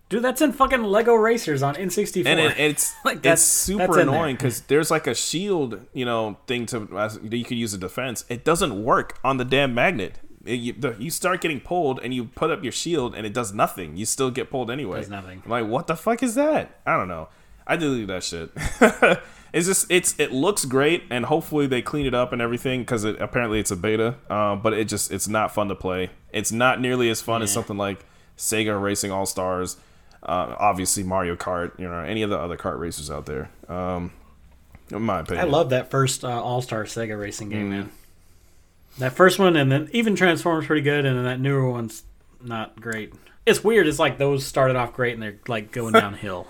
Dude, that's in fucking Lego Racers on N sixty-four. And it, it's like that's it's super that's annoying because there. there's like a shield, you know, thing to that you could use a defense. It doesn't work on the damn magnet. You, you start getting pulled and you put up your shield and it does nothing. You still get pulled anyway. It does nothing. I'm like, what the fuck is that? I don't know. I deleted that shit. It's just it's it looks great and hopefully they clean it up and everything because it, apparently it's a beta. Uh, but it just it's not fun to play. It's not nearly as fun yeah. as something like Sega Racing All Stars, uh, obviously Mario Kart, you know, any of the other kart racers out there. Um, in my opinion, I love that first uh, All Star Sega Racing game, mm. man. That first one, and then even Transformers pretty good, and then that newer one's not great. It's weird. It's like those started off great, and they're like going downhill.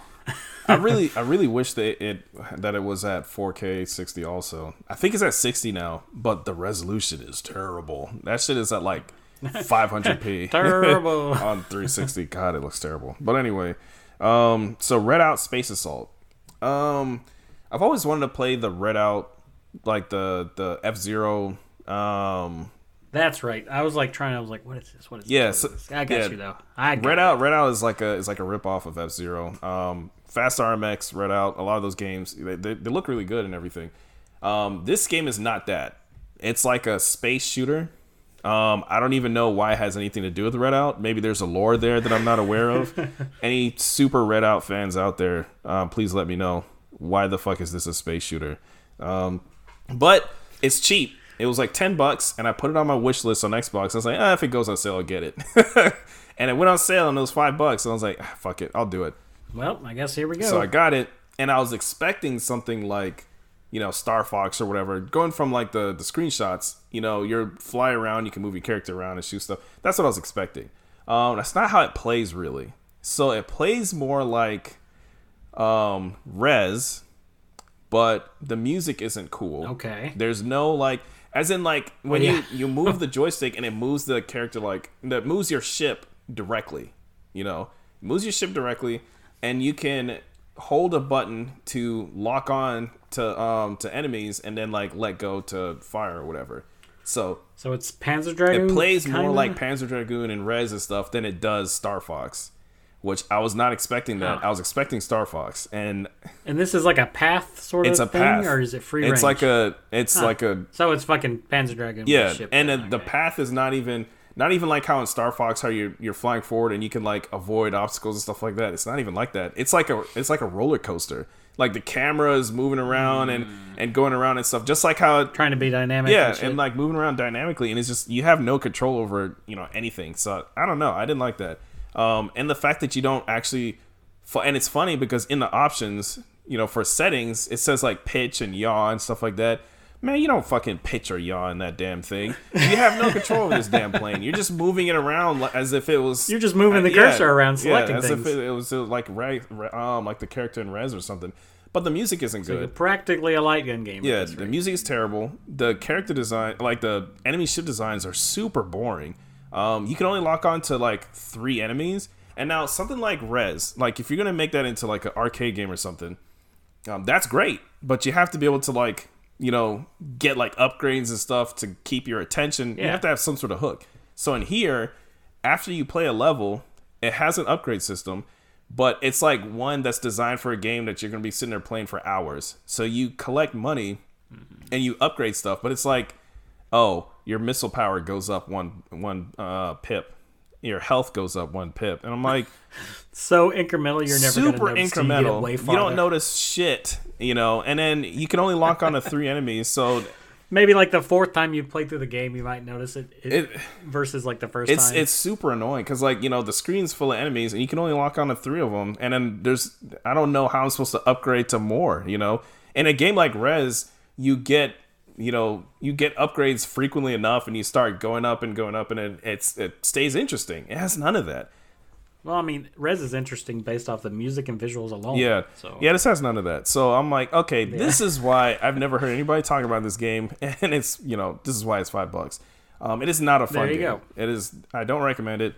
I really, I really wish that it that it was at four K sixty. Also, I think it's at sixty now, but the resolution is terrible. That shit is at like five hundred p. Terrible on three sixty. God, it looks terrible. But anyway, um, so Redout Space Assault. Um, I've always wanted to play the Redout, like the the F-Zero. Um, that's right. I was like trying. I was like, "What is this? What is yeah, this? So, this?" I got yeah. you though. I got Redout. It. Redout is like a is like a ripoff of F-Zero. Um, Fast R M X, Redout. A lot of those games they, they they look really good and everything. Um, this game is not that. It's like a space shooter. Um, I don't even know why it has anything to do with Redout. Maybe there's a lore there that I'm not aware of. Any super Redout fans out there, uh, please let me know why the fuck is this a space shooter? Um, but it's cheap. It was like ten bucks, and I put it on my wish list on Xbox. I was like, ah, if it goes on sale, I'll get it. And it went on sale, and it was five bucks. And I was like, ah, fuck it, I'll do it. Well, I guess here we go. So I got it, and I was expecting something like, you know, Star Fox or whatever. Going from like the, the screenshots, you know, you're fly around, you can move your character around and shoot stuff. That's what I was expecting. Um, that's not how it plays, really. So it plays more like um, Rez, but the music isn't cool. Okay. There's no like... As in, like, when yeah. you, you move the joystick and it moves the character, like, that moves your ship directly, you know? It moves your ship directly, and you can hold a button to lock on to um to enemies and then, like, let go to fire or whatever. So so it's Panzer Dragoon? It plays kinda? more like Panzer Dragoon and Rez and stuff than it does Star Fox, which I was not expecting that. Huh. I was expecting Star Fox. And and this is like a path sort it's of a thing? Path. Or is it free range? It's like a... It's huh. like a... So it's fucking Panzer Dragoon. Yeah, and a, the path is not even... Not even like how in Star Fox, how you're you're flying forward and you can like avoid obstacles and stuff like that. It's not even like that. It's like a it's like a roller coaster. Like the camera is moving around mm. and, and going around and stuff. Just like how it, trying to be dynamic. Yeah, and, and like moving around dynamically, and it's just you have no control over you know anything. So I don't know. I didn't like that. Um, and the fact that you don't actually, and it's funny because in the options, you know, for settings, it says like pitch and yaw and stuff like that. Man, you don't fucking pitch or yaw in that damn thing. You have no control of this damn plane. You're just moving it around as if it was... You're just moving uh, the yeah, cursor around, selecting yeah, as things. As if it, it was like um, like the character in Rez or something. But the music isn't so good. You're practically a light gun game. Yeah, the music is terrible. The character design, like the enemy ship designs are super boring. Um, you can only lock on to like three enemies. And now something like Rez, like if you're going to make that into like an arcade game or something, um, that's great. But you have to be able to like... you know, get like upgrades and stuff to keep your attention. Yeah. You have to have some sort of hook. So in here, after you play a level, it has an upgrade system, but it's like one that's designed for a game that you're going to be sitting there playing for hours. So you collect money mm-hmm. and you upgrade stuff, but it's like, oh, your missile power goes up one, one uh, pip. Your health goes up one pip. And I'm like... so incremental, you're never going to notice. Super incremental. You, you don't notice shit, you know. And then you can only lock on to three enemies, so... maybe like the fourth time you play through the game, you might notice it, it, it versus like the first it's, time. It's super annoying because like, you know, the screen's full of enemies and you can only lock on to three of them. And then there's... I don't know how I'm supposed to upgrade to more, you know. In a game like Rez, you get... you know, you get upgrades frequently enough and you start going up and going up and it, it's, it stays interesting. It has none of that. Well, I mean, Rez is interesting based off the music and visuals alone. Yeah. So. Yeah, this has none of that. So I'm like, okay, yeah. This is why I've never heard anybody talking about this game. And it's, you know, this is why it's five bucks. Um, it is not a fun game. There you game. go. It is, I don't recommend it.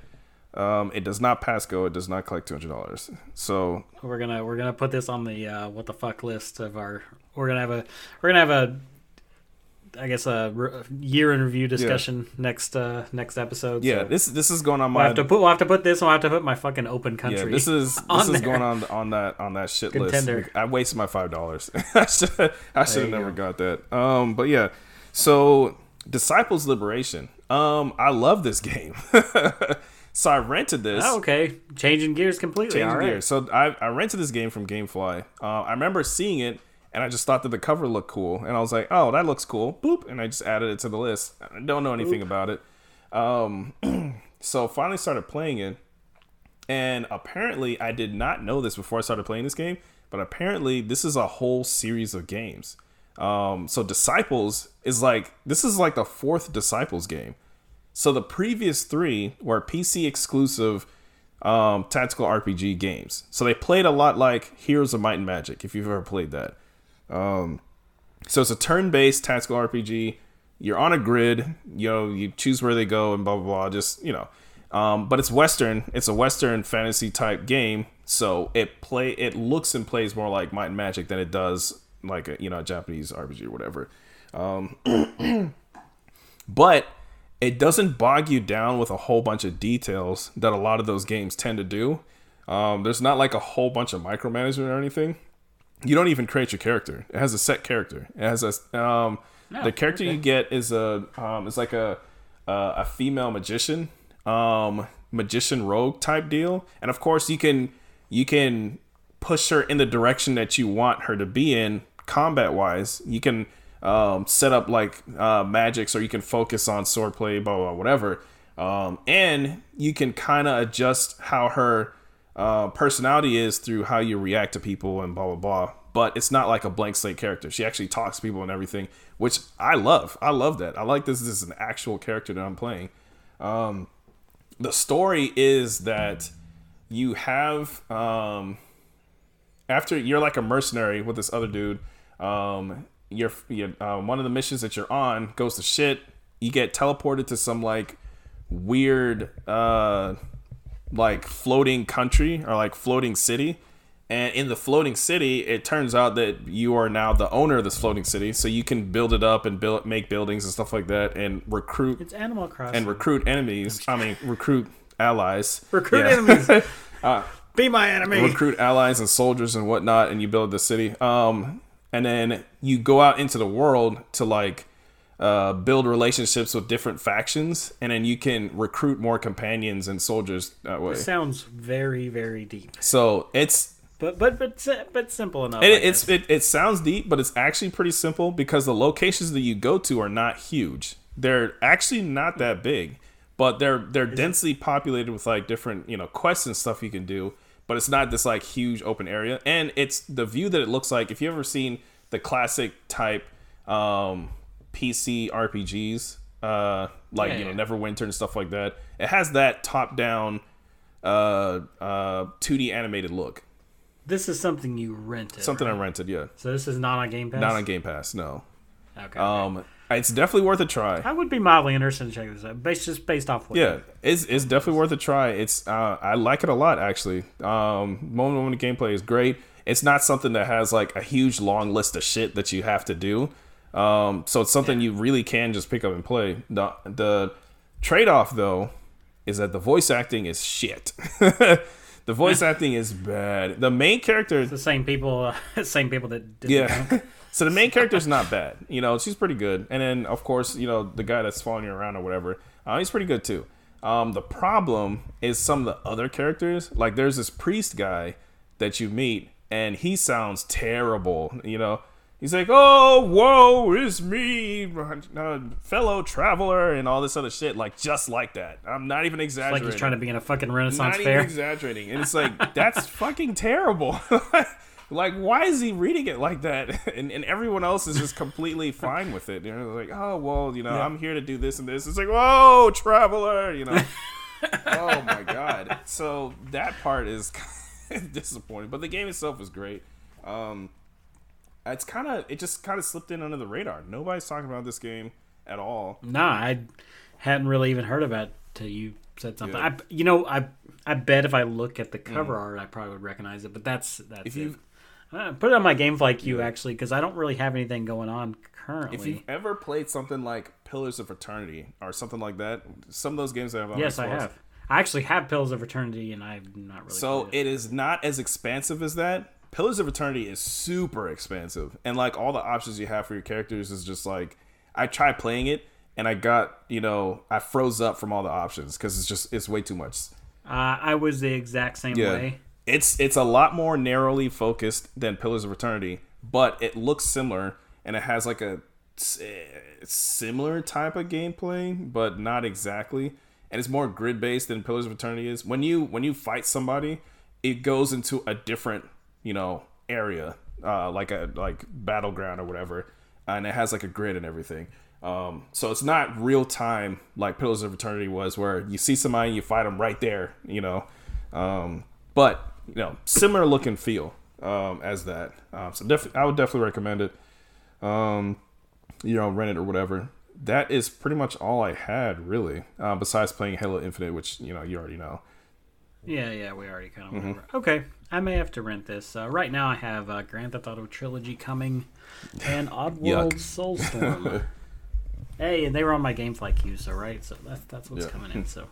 Um, it does not pass go. It does not collect two hundred dollars. So we're going to, we're going to put this on the, uh, what the fuck list of our, we're going to have a, we're going to have a, I guess a re- year in review discussion yeah. next uh, next episode. Yeah, so this this is going on my. We'll have to put we'll have to put this. We'll have to put my fucking Open Country. Yeah, this is this is going on on that on that shit Contender. list. I wasted my five dollars. I should I should have never go. got that. Um, but yeah, so Disciples Liberation. Um, I love this game. So I rented this. Oh, okay, changing gears completely. Changing All right. gears. So I I rented this game from GameFly. Uh, I remember seeing it. And I just thought that the cover looked cool. And I was like, oh, that looks cool. Boop. And I just added it to the list. I don't know anything Boop. about it. Um, so finally started playing it. And apparently, I did not know this before I started playing this game. But apparently, this is a whole series of games. Um, so Disciples is like, this is like the fourth Disciples game. So the previous three were P C exclusive um, tactical R P G games. So they played a lot like Heroes of Might and Magic, if you've ever played that. Um, so it's a turn-based tactical R P G. You're on a grid, you know, you choose where they go and blah, blah, blah, just, you know, um, but it's Western, it's a Western fantasy type game. So it play, it looks and plays more like Might and Magic than it does like a, you know, a Japanese R P G or whatever. Um, but it doesn't bog you down with a whole bunch of details that a lot of those games tend to do. Um, there's not like a whole bunch of micromanagement or anything. You don't even create your character. It has a set character. It has a um, no, the character okay. you get is a um, is like a uh, a female magician, um, magician rogue type deal. And of course, you can you can push her in the direction that you want her to be in combat wise. You can um, set up like uh, magics, or you can focus on swordplay, blah blah, blah whatever. Um, and you can kind of adjust how her Uh, personality is through how you react to people and blah blah blah, but it's not like a blank slate character. She actually talks to people and everything, which I love. I love that. I like this. This is an actual character that I'm playing. Um, the story is that you have um, after you're like a mercenary with this other dude. Um, you're, you're uh, one of the missions that you're on goes to shit. You get teleported to some like weird. Uh, like floating country or like floating city, and in the floating city it turns out that you are now the owner of this floating city, so you can build it up and build make buildings and stuff like that and recruit it's Animal Crossing and recruit enemies I mean recruit allies recruit yeah. enemies uh, be my enemy recruit allies and soldiers and whatnot, and you build the city um and then you go out into the world to like uh, build relationships with different factions, and then you can recruit more companions and soldiers that way. It sounds very, very deep. So it's... But but but but simple enough. It, it's it, it sounds deep, but it's actually pretty simple because the locations that you go to are not huge. They're actually not that big, but they're they're Is densely it? populated with like different you know quests and stuff you can do. But it's not this like huge open area, and it's the view that it looks like. If you ever seen the classic type um, P C R P Gs, uh, like yeah, you know yeah. Neverwinter and stuff like that, it has that top down uh, uh, two D animated look. This is something you rented. Something right? I rented, yeah. So this is not on Game Pass? Not on Game Pass, no. Okay. Um, it's definitely worth a try. I would be mildly interested in checking this out, based just based off what. Yeah, it's it's definitely worth a try. It's uh, I like it a lot actually. Um, moment moment gameplay is great. It's not something that has like a huge long list of shit that you have to do. Um, so it's something yeah. you really can just pick up and play. The the trade off though is that the voice acting is shit. The voice acting is bad. The main character... It's the same people uh, same people that did yeah. The Gunk. So the main character's not bad. You know, she's pretty good. And then, of course, you know, the guy that's following you around or whatever, uh, he's pretty good too. Um, the problem is some of the other characters. Like, there's this priest guy that you meet, and he sounds terrible, you know? He's like, oh, woe is me, uh, fellow traveler, and all this other shit, like, just like that. I'm not even exaggerating. It's like he's trying to be in a fucking Renaissance fair. Not even exaggerating. And it's like, that's fucking terrible. Like, why is he reading it like that? And and everyone else is just completely fine with it. You know, like, oh, well, you know, yeah. I'm here to do this and this. It's like, whoa, traveler, you know. Oh, my God. So that part is disappointing. But the game itself was great. Um... It's kind of it just kind of slipped in under the radar. Nobody's talking about this game at all. Nah, I hadn't really even heard about it till you said something. Yeah. I, you know, I I bet if I look at the cover mm. art, I probably would recognize it. But that's that's if it. You've, uh, put it on my GameFly queue yeah. actually, because I don't really have anything going on currently. If you've ever played something like Pillars of Eternity or something like that, some of those games I have. On yes, my I have. I actually have Pillars of Eternity, and I've not really. So it. it is not as expansive as that. Pillars of Eternity is super expansive, and like all the options you have for your characters is just like, I tried playing it and I got, you know, I froze up from all the options because it's just, it's way too much. Uh, I was the exact same yeah. way. It's, it's a lot more narrowly focused than Pillars of Eternity, but it looks similar and it has like a similar type of gameplay, but not exactly. And it's more grid based than Pillars of Eternity is. When you, when you fight somebody, it goes into a different, you know, area, uh, like a like battleground or whatever, and it has like a grid and everything. Um, so it's not real time like Pillars of Eternity was, where you see somebody and you fight them right there, you know. Um, but you know, similar look and feel um, as that. Um, so def- I would definitely recommend it. Um, you know, rent it or whatever. That is pretty much all I had really, uh, besides playing Halo Infinite, which you know you already know. Yeah, yeah, we already kind of remember. Mm-hmm. Okay, I may have to rent this. Uh, right now I have uh, Grand Theft Auto Trilogy coming and Oddworld Soulstorm. Hey, and they were on my GameFly queue, so right? So that's, that's what's yeah. coming in. So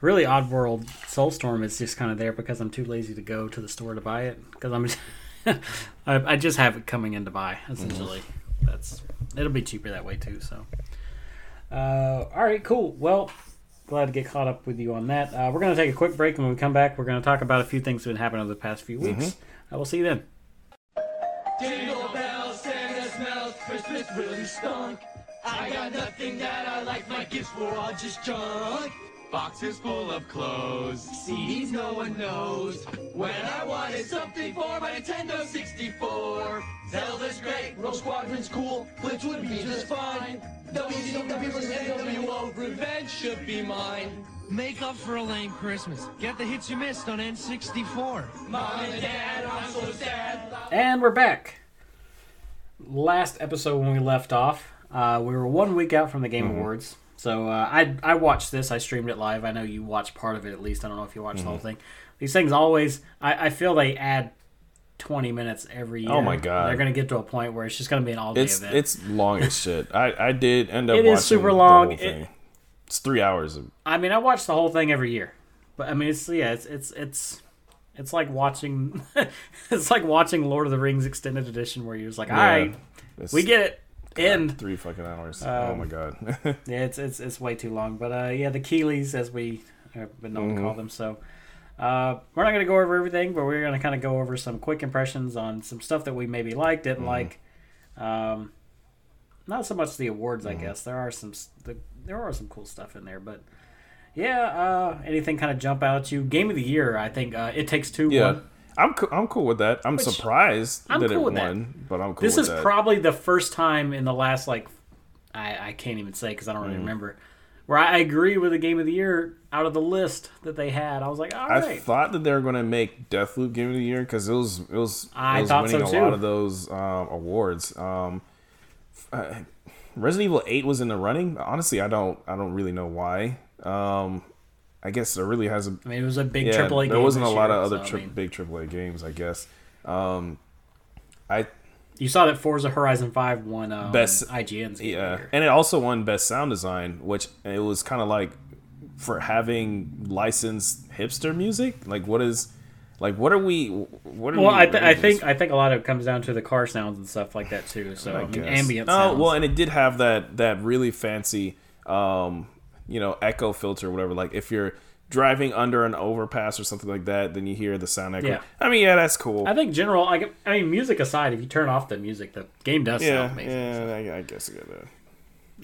really, Oddworld Soulstorm is just kind of there because I'm too lazy to go to the store to buy it. Because I'm, I, I just have it coming in to buy, essentially. Mm-hmm. That's It'll be cheaper that way, too. So, uh, all right, cool. Well... Glad to get caught up with you on that. Uh, we're going to take a quick break, and when we come back, we're going to talk about a few things that have happened over the past few weeks. Mm-hmm. I will see you then. Jingle bells, Santa smells, Christmas really stunk. I got nothing that I like, my gifts were all just junk. Boxes full of clothes, C Ds no one knows. When I wanted something for my Nintendo sixty-four, Zelda's great, Rogue Squadron's cool, Blitz would be just fine. W C W Revenge should be mine. Make up for a lame Christmas. Get the hits you missed on N sixty-four. Mom and Dad, I'm so sad. And we're back. Last episode when we left off, uh, we were one week out from the Game mm-hmm. Awards. So uh, I I watched this. I streamed it live. I know you watched part of it at least. I don't know if you watched mm-hmm. the whole thing. These things always, I, I feel they add twenty minutes every year. Oh my God. They're going to get to a point where it's just going to be an all-day it's, event. It's long as shit. I, I did end up it watching is super long. the whole thing. It, it's three hours. Of... I mean, I watch the whole thing every year. But I mean, it's yeah, it's it's it's, it's like watching it's like watching Lord of the Rings Extended Edition where you're just like, all yeah, right, we get it. God, and three fucking hours. Um, oh my god. Yeah, it's it's it's way too long. But uh, yeah, the Keeleys, as we have been known mm-hmm. to call them. So uh, we're not going to go over everything, but we're going to kind of go over some quick impressions on some stuff that we maybe liked, didn't mm-hmm. like. Um, not so much the awards, mm-hmm. I guess. There are some the, there are some cool stuff in there, but. Yeah, uh, anything kind of jump out at you? Game of the year, I think. Uh, It Takes Two. Yeah, won. I'm co- I'm cool with that. I'm Which, surprised I'm that cool it won, that. But I'm cool this with that. This is probably the first time in the last, like, I, I can't even say because I don't really mm. remember, where I agree with the Game of the Year out of the list that they had. I was like, all right. I thought that they were going to make Deathloop Game of the Year because it was, it was, I it was thought winning so too. a lot of those um, awards. Um, uh, Resident Evil eight was in the running. Honestly, I don't I don't really know why. Um, I guess it really has a. I mean, it was a big yeah, triple A game. There wasn't a lot year, of other so, tri- I mean, big triple A games, I guess. Um, I. You saw that Forza Horizon five won um, best I G N's game yeah, year. And it also won best sound design, which it was kind of like for having licensed hipster music. Like, what is, like, what are we? What are well, we, I, th- I think I think a lot of it comes down to the car sounds and stuff like that too. So I mean, ambient. Oh sounds. Well, and it did have that that really fancy. Um, you know, echo filter or whatever. Like, if you're driving under an overpass or something like that, then you hear the sound echo. Yeah. I mean, yeah, that's cool. I think general, like, I mean, music aside, if you turn off the music, the game does yeah, sound amazing. Yeah, so. I, I guess I got that.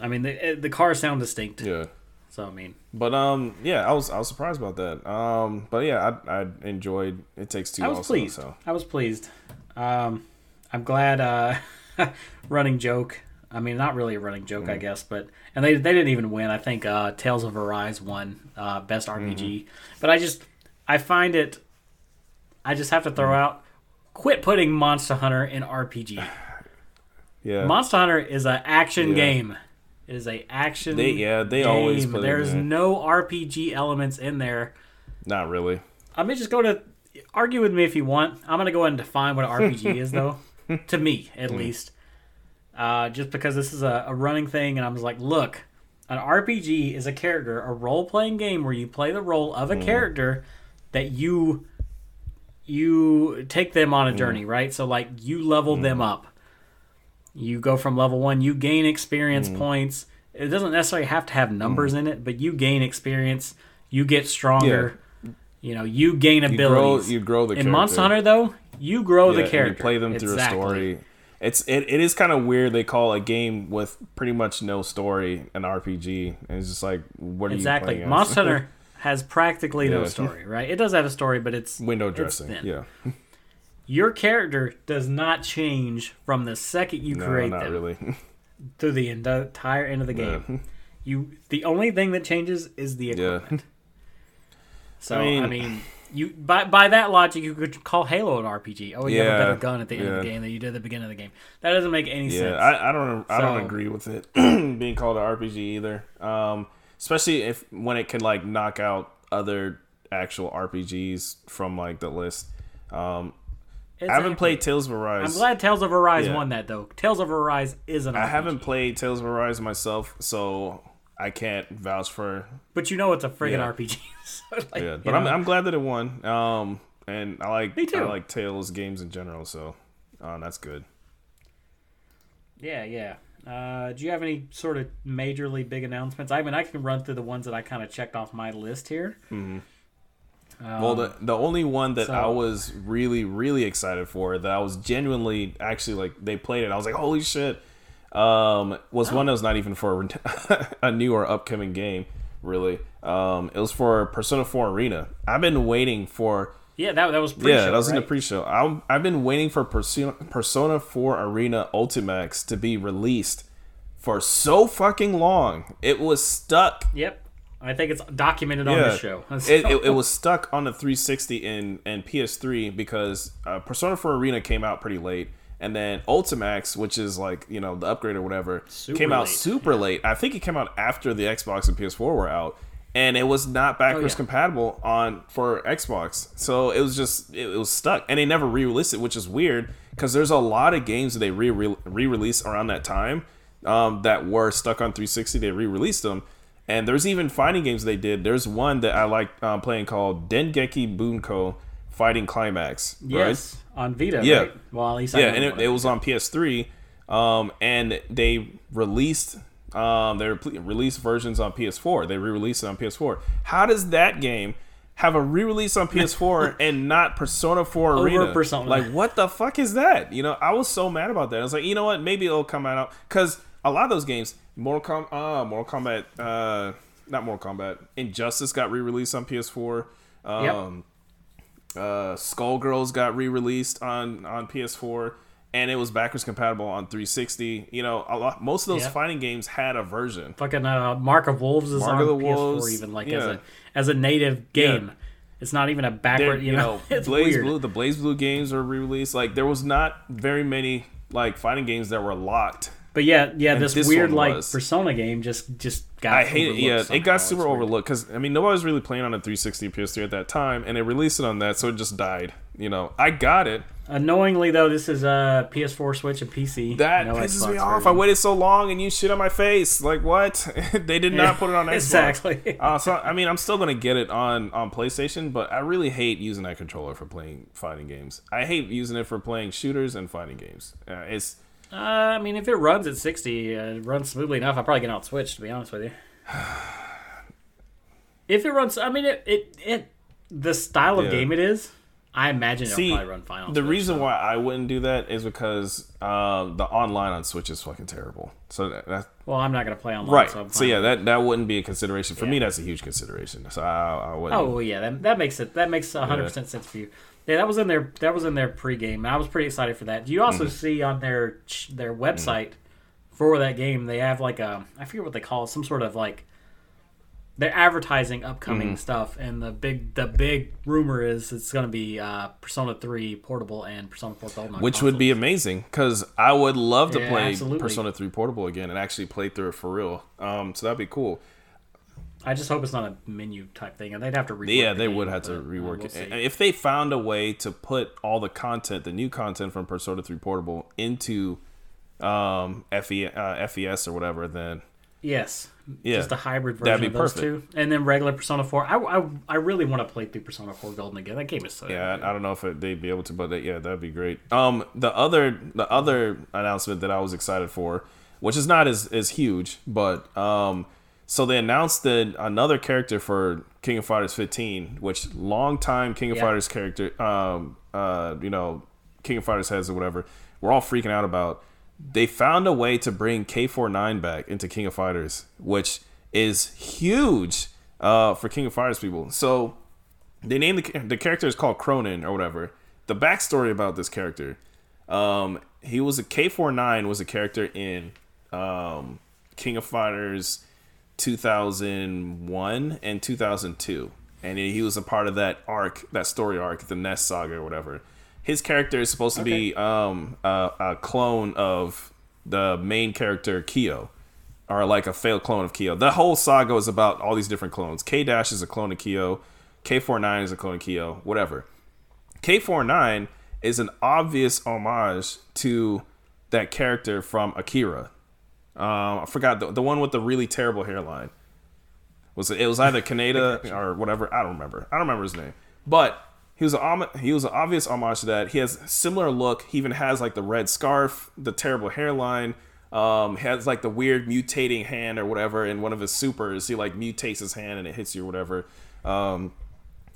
I mean, the the cars sound distinct. Yeah. So, I mean. But, um, yeah, I was I was surprised about that. Um, But, yeah, I I enjoyed It Takes Two. I was also, pleased. So. I was pleased. Um, I'm glad, uh, running joke. I mean, not really a running joke, mm-hmm. I guess, but and they they didn't even win. I think uh, Tales of Arise won uh, best R P G, mm-hmm. but I just I find it. I just have to throw mm-hmm. out. Quit putting Monster Hunter in R P G. Yeah, Monster Hunter is an action yeah. game. It is a action. They, yeah, they game. always. Put There's in no R P G elements in there. Not really. I mean, just go to argue with me if you want. I'm gonna go ahead and define what an R P G is, though. To me, at mm-hmm. least. Uh, just because this is a, a running thing, and I was like, look, an R P G is a character, a role-playing game where you play the role of a mm. character that you you take them on a mm. journey, right? So, like, you level mm. them up. You go from level one, you gain experience mm. points. It doesn't necessarily have to have numbers mm. in it, but you gain experience, you get stronger, yeah. you know, you gain you abilities. Grow, you grow the in character. In Monster Hunter, though, you grow yeah, the character. And you play them through exactly. a story. It's it, it is kind of weird they call a game with pretty much no story an R P G. And it's just like, what are exactly. you playing Monster Hunter has practically yeah. no story, right? It does have a story, but it's window dressing. It's yeah. Your character does not change from the second you no, create not them really. Through the entire end of the game. Yeah. You the only thing that changes is the equipment. Yeah. So I mean, I mean You by by that logic, you could call Halo an R P G. Oh, you yeah. have a better gun at the end yeah. of the game than you did at the beginning of the game. That doesn't make any yeah. sense. Yeah, I, I don't I so, don't agree with it being called an R P G either. Um, especially if when it can like knock out other actual R P Gs from like the list. Um, exactly. I haven't played Tales of Arise. I'm glad Tales of Arise yeah. won that though. Tales of Arise is an R P G. I haven't played Tales of Arise myself, so. I can't vouch for... But you know it's a friggin' yeah. R P G. So like, yeah, but I'm, I'm glad that it won. Um, and I like Me too. I like Tales games in general, so um, that's good. Yeah, yeah. Uh, do you have any sort of majorly big announcements? I mean, I can run through the ones that I kind of checked off my list here. Mm-hmm. Um, well, the, the only one that so, I was really, really excited for, that I was genuinely, actually, like, they played it. I was like, holy shit. Um, was oh. one that was not even for a new or upcoming game, really. Um, it was for Persona four Arena. I've been waiting for yeah that that was pre-show, yeah that was right? in the pre-show. I'm, I've been waiting for Persona Persona four Arena Ultimax to be released for so fucking long. It was stuck. Yep, I think it's documented yeah. on the show. it, it it was stuck on the three sixty and and P S three because uh, Persona four Arena came out pretty late. And then Ultimax, which is like, you know, the upgrade or whatever, super came out late. super yeah. late. I think it came out after the Xbox and P S four were out. And it was not backwards oh, yeah. compatible on for Xbox. So it was just, it, it was stuck. And they never re-released it, which is weird. Because there's a lot of games that they re- re- re-release around that time um, that were stuck on three sixty. They re-released them. And there's even fighting games they did. There's one that I like uh, playing called Dengeki Bunko Fighting Climax. Yes. Right? On Vita, yeah, right? Well, at least I yeah, and it, it was on P S three, Um, and they released um, they released versions on P S four. They re-released it on P S four. How does that game have a re-release on P S four and not Persona four Arena? Over Persona. Like, what the fuck is that? You know, I was so mad about that. I was like, you know what? Maybe it'll come out. Because a lot of those games, Mortal, Com- uh, Mortal Kombat, uh, not Mortal Kombat, Injustice got re-released on P S four. Um, yep. uh, Skullgirls got re-released on, on P S four. And it was backwards compatible on three sixty. You know, a lot, most of those yeah. fighting games had a version. Fucking uh, Mark of Wolves is Mark on P S four Wolves, even, like, yeah. as a as a native game. Yeah. It's not even a backward, you, you know, know it's Blaze weird. Blue, the Blaze Blue games are re-released. Like, there was not very many, like, fighting games that were locked. But yeah, yeah, this, this weird, like, was. Persona game just, just got I hate it, yeah. Somehow. It got super overlooked because, I mean, nobody was really playing on a three sixty and P S three at that time, and they released it on that, so it just died. You know, I got it. Annoyingly, though, this is uh, P S four, Switch, and P C. That no pisses Xbox me off. Version. I waited so long, and you shit on my face. Like, what? They did not put it on Xbox. Exactly. Uh, so, I mean, I'm still going to get it on, on PlayStation, but I really hate using that controller for playing fighting games. I hate using it for playing shooters and fighting games. Uh, it's. Uh, I mean, if it runs at sixty, uh, it runs smoothly enough. I'll probably get it on Switch, to be honest with you. If it runs, I mean, it it, it the style of yeah. game it is. I imagine it'll See, probably run fine on the Switch, reason so. Why I wouldn't do that is because uh, the online on Switch is fucking terrible. So that, that's, well, I'm not gonna play online. Right. So, I'm so yeah, that, that wouldn't be a consideration for yeah. me. That's a huge consideration. So I, I wouldn't. Oh well, yeah, that, that makes it that makes one hundred yeah. percent sense for you. Yeah, that was in their that was in their pregame, and I was pretty excited for that. You also mm-hmm. see on their their website mm-hmm. for that game, they have like a I forget what they call it, some sort of like. They're advertising upcoming mm-hmm. stuff, and the big the big rumor is it's going to be uh, Persona three Portable and Persona four Golden, which consoles. Would be amazing because I would love to yeah, play absolutely. Persona three Portable again and actually play through it for real. Um, so that'd be cool. I just hope it's not a menu type thing, and they'd have to rework. Yeah, the they game, would have to rework uh, we'll it. If they found a way to put all the content, the new content from Persona three Portable into um, F E S or whatever, then. Yes, yeah. Just a hybrid version of those perfect. Two, and then regular Persona four. I, I, I really want to play through Persona four Golden again. That game is so yeah. Good. I don't know if it, they'd be able to, but they, yeah, that'd be great. Um, the other the other announcement that I was excited for, which is not as, as huge, but um, so they announced that another character for King of Fighters fifteen, which longtime King of yeah. Fighters character, um, uh, you know, King of Fighters heads or whatever, we're all freaking out about. They found a way to bring K forty-nine back into King of Fighters, which is huge uh, for King of Fighters people. So they named the, the character is called Cronin or whatever. The backstory about this character, um, he was a K forty-nine was a character in um, King of Fighters two thousand one and two thousand two. And he was a part of that arc, that story arc, the Ness saga or whatever. His character is supposed to okay. be um, a, a clone of the main character, Kyo. Or like a failed clone of Kyo. The whole saga is about all these different clones. K-Dash is a clone of Kyo. K forty-nine is a clone of Kyo. Whatever. K forty-nine is an obvious homage to that character from Akira. Um, I forgot. The, the one with the really terrible hairline. Was It, it was either Kaneda or whatever. I don't remember. I don't remember his name. But... He was, a, he was an obvious homage to that. He has a similar look. He even has, like, the red scarf, the terrible hairline. Um, has, like, the weird mutating hand or whatever in one of his supers. He, like, mutates his hand and it hits you or whatever. Um,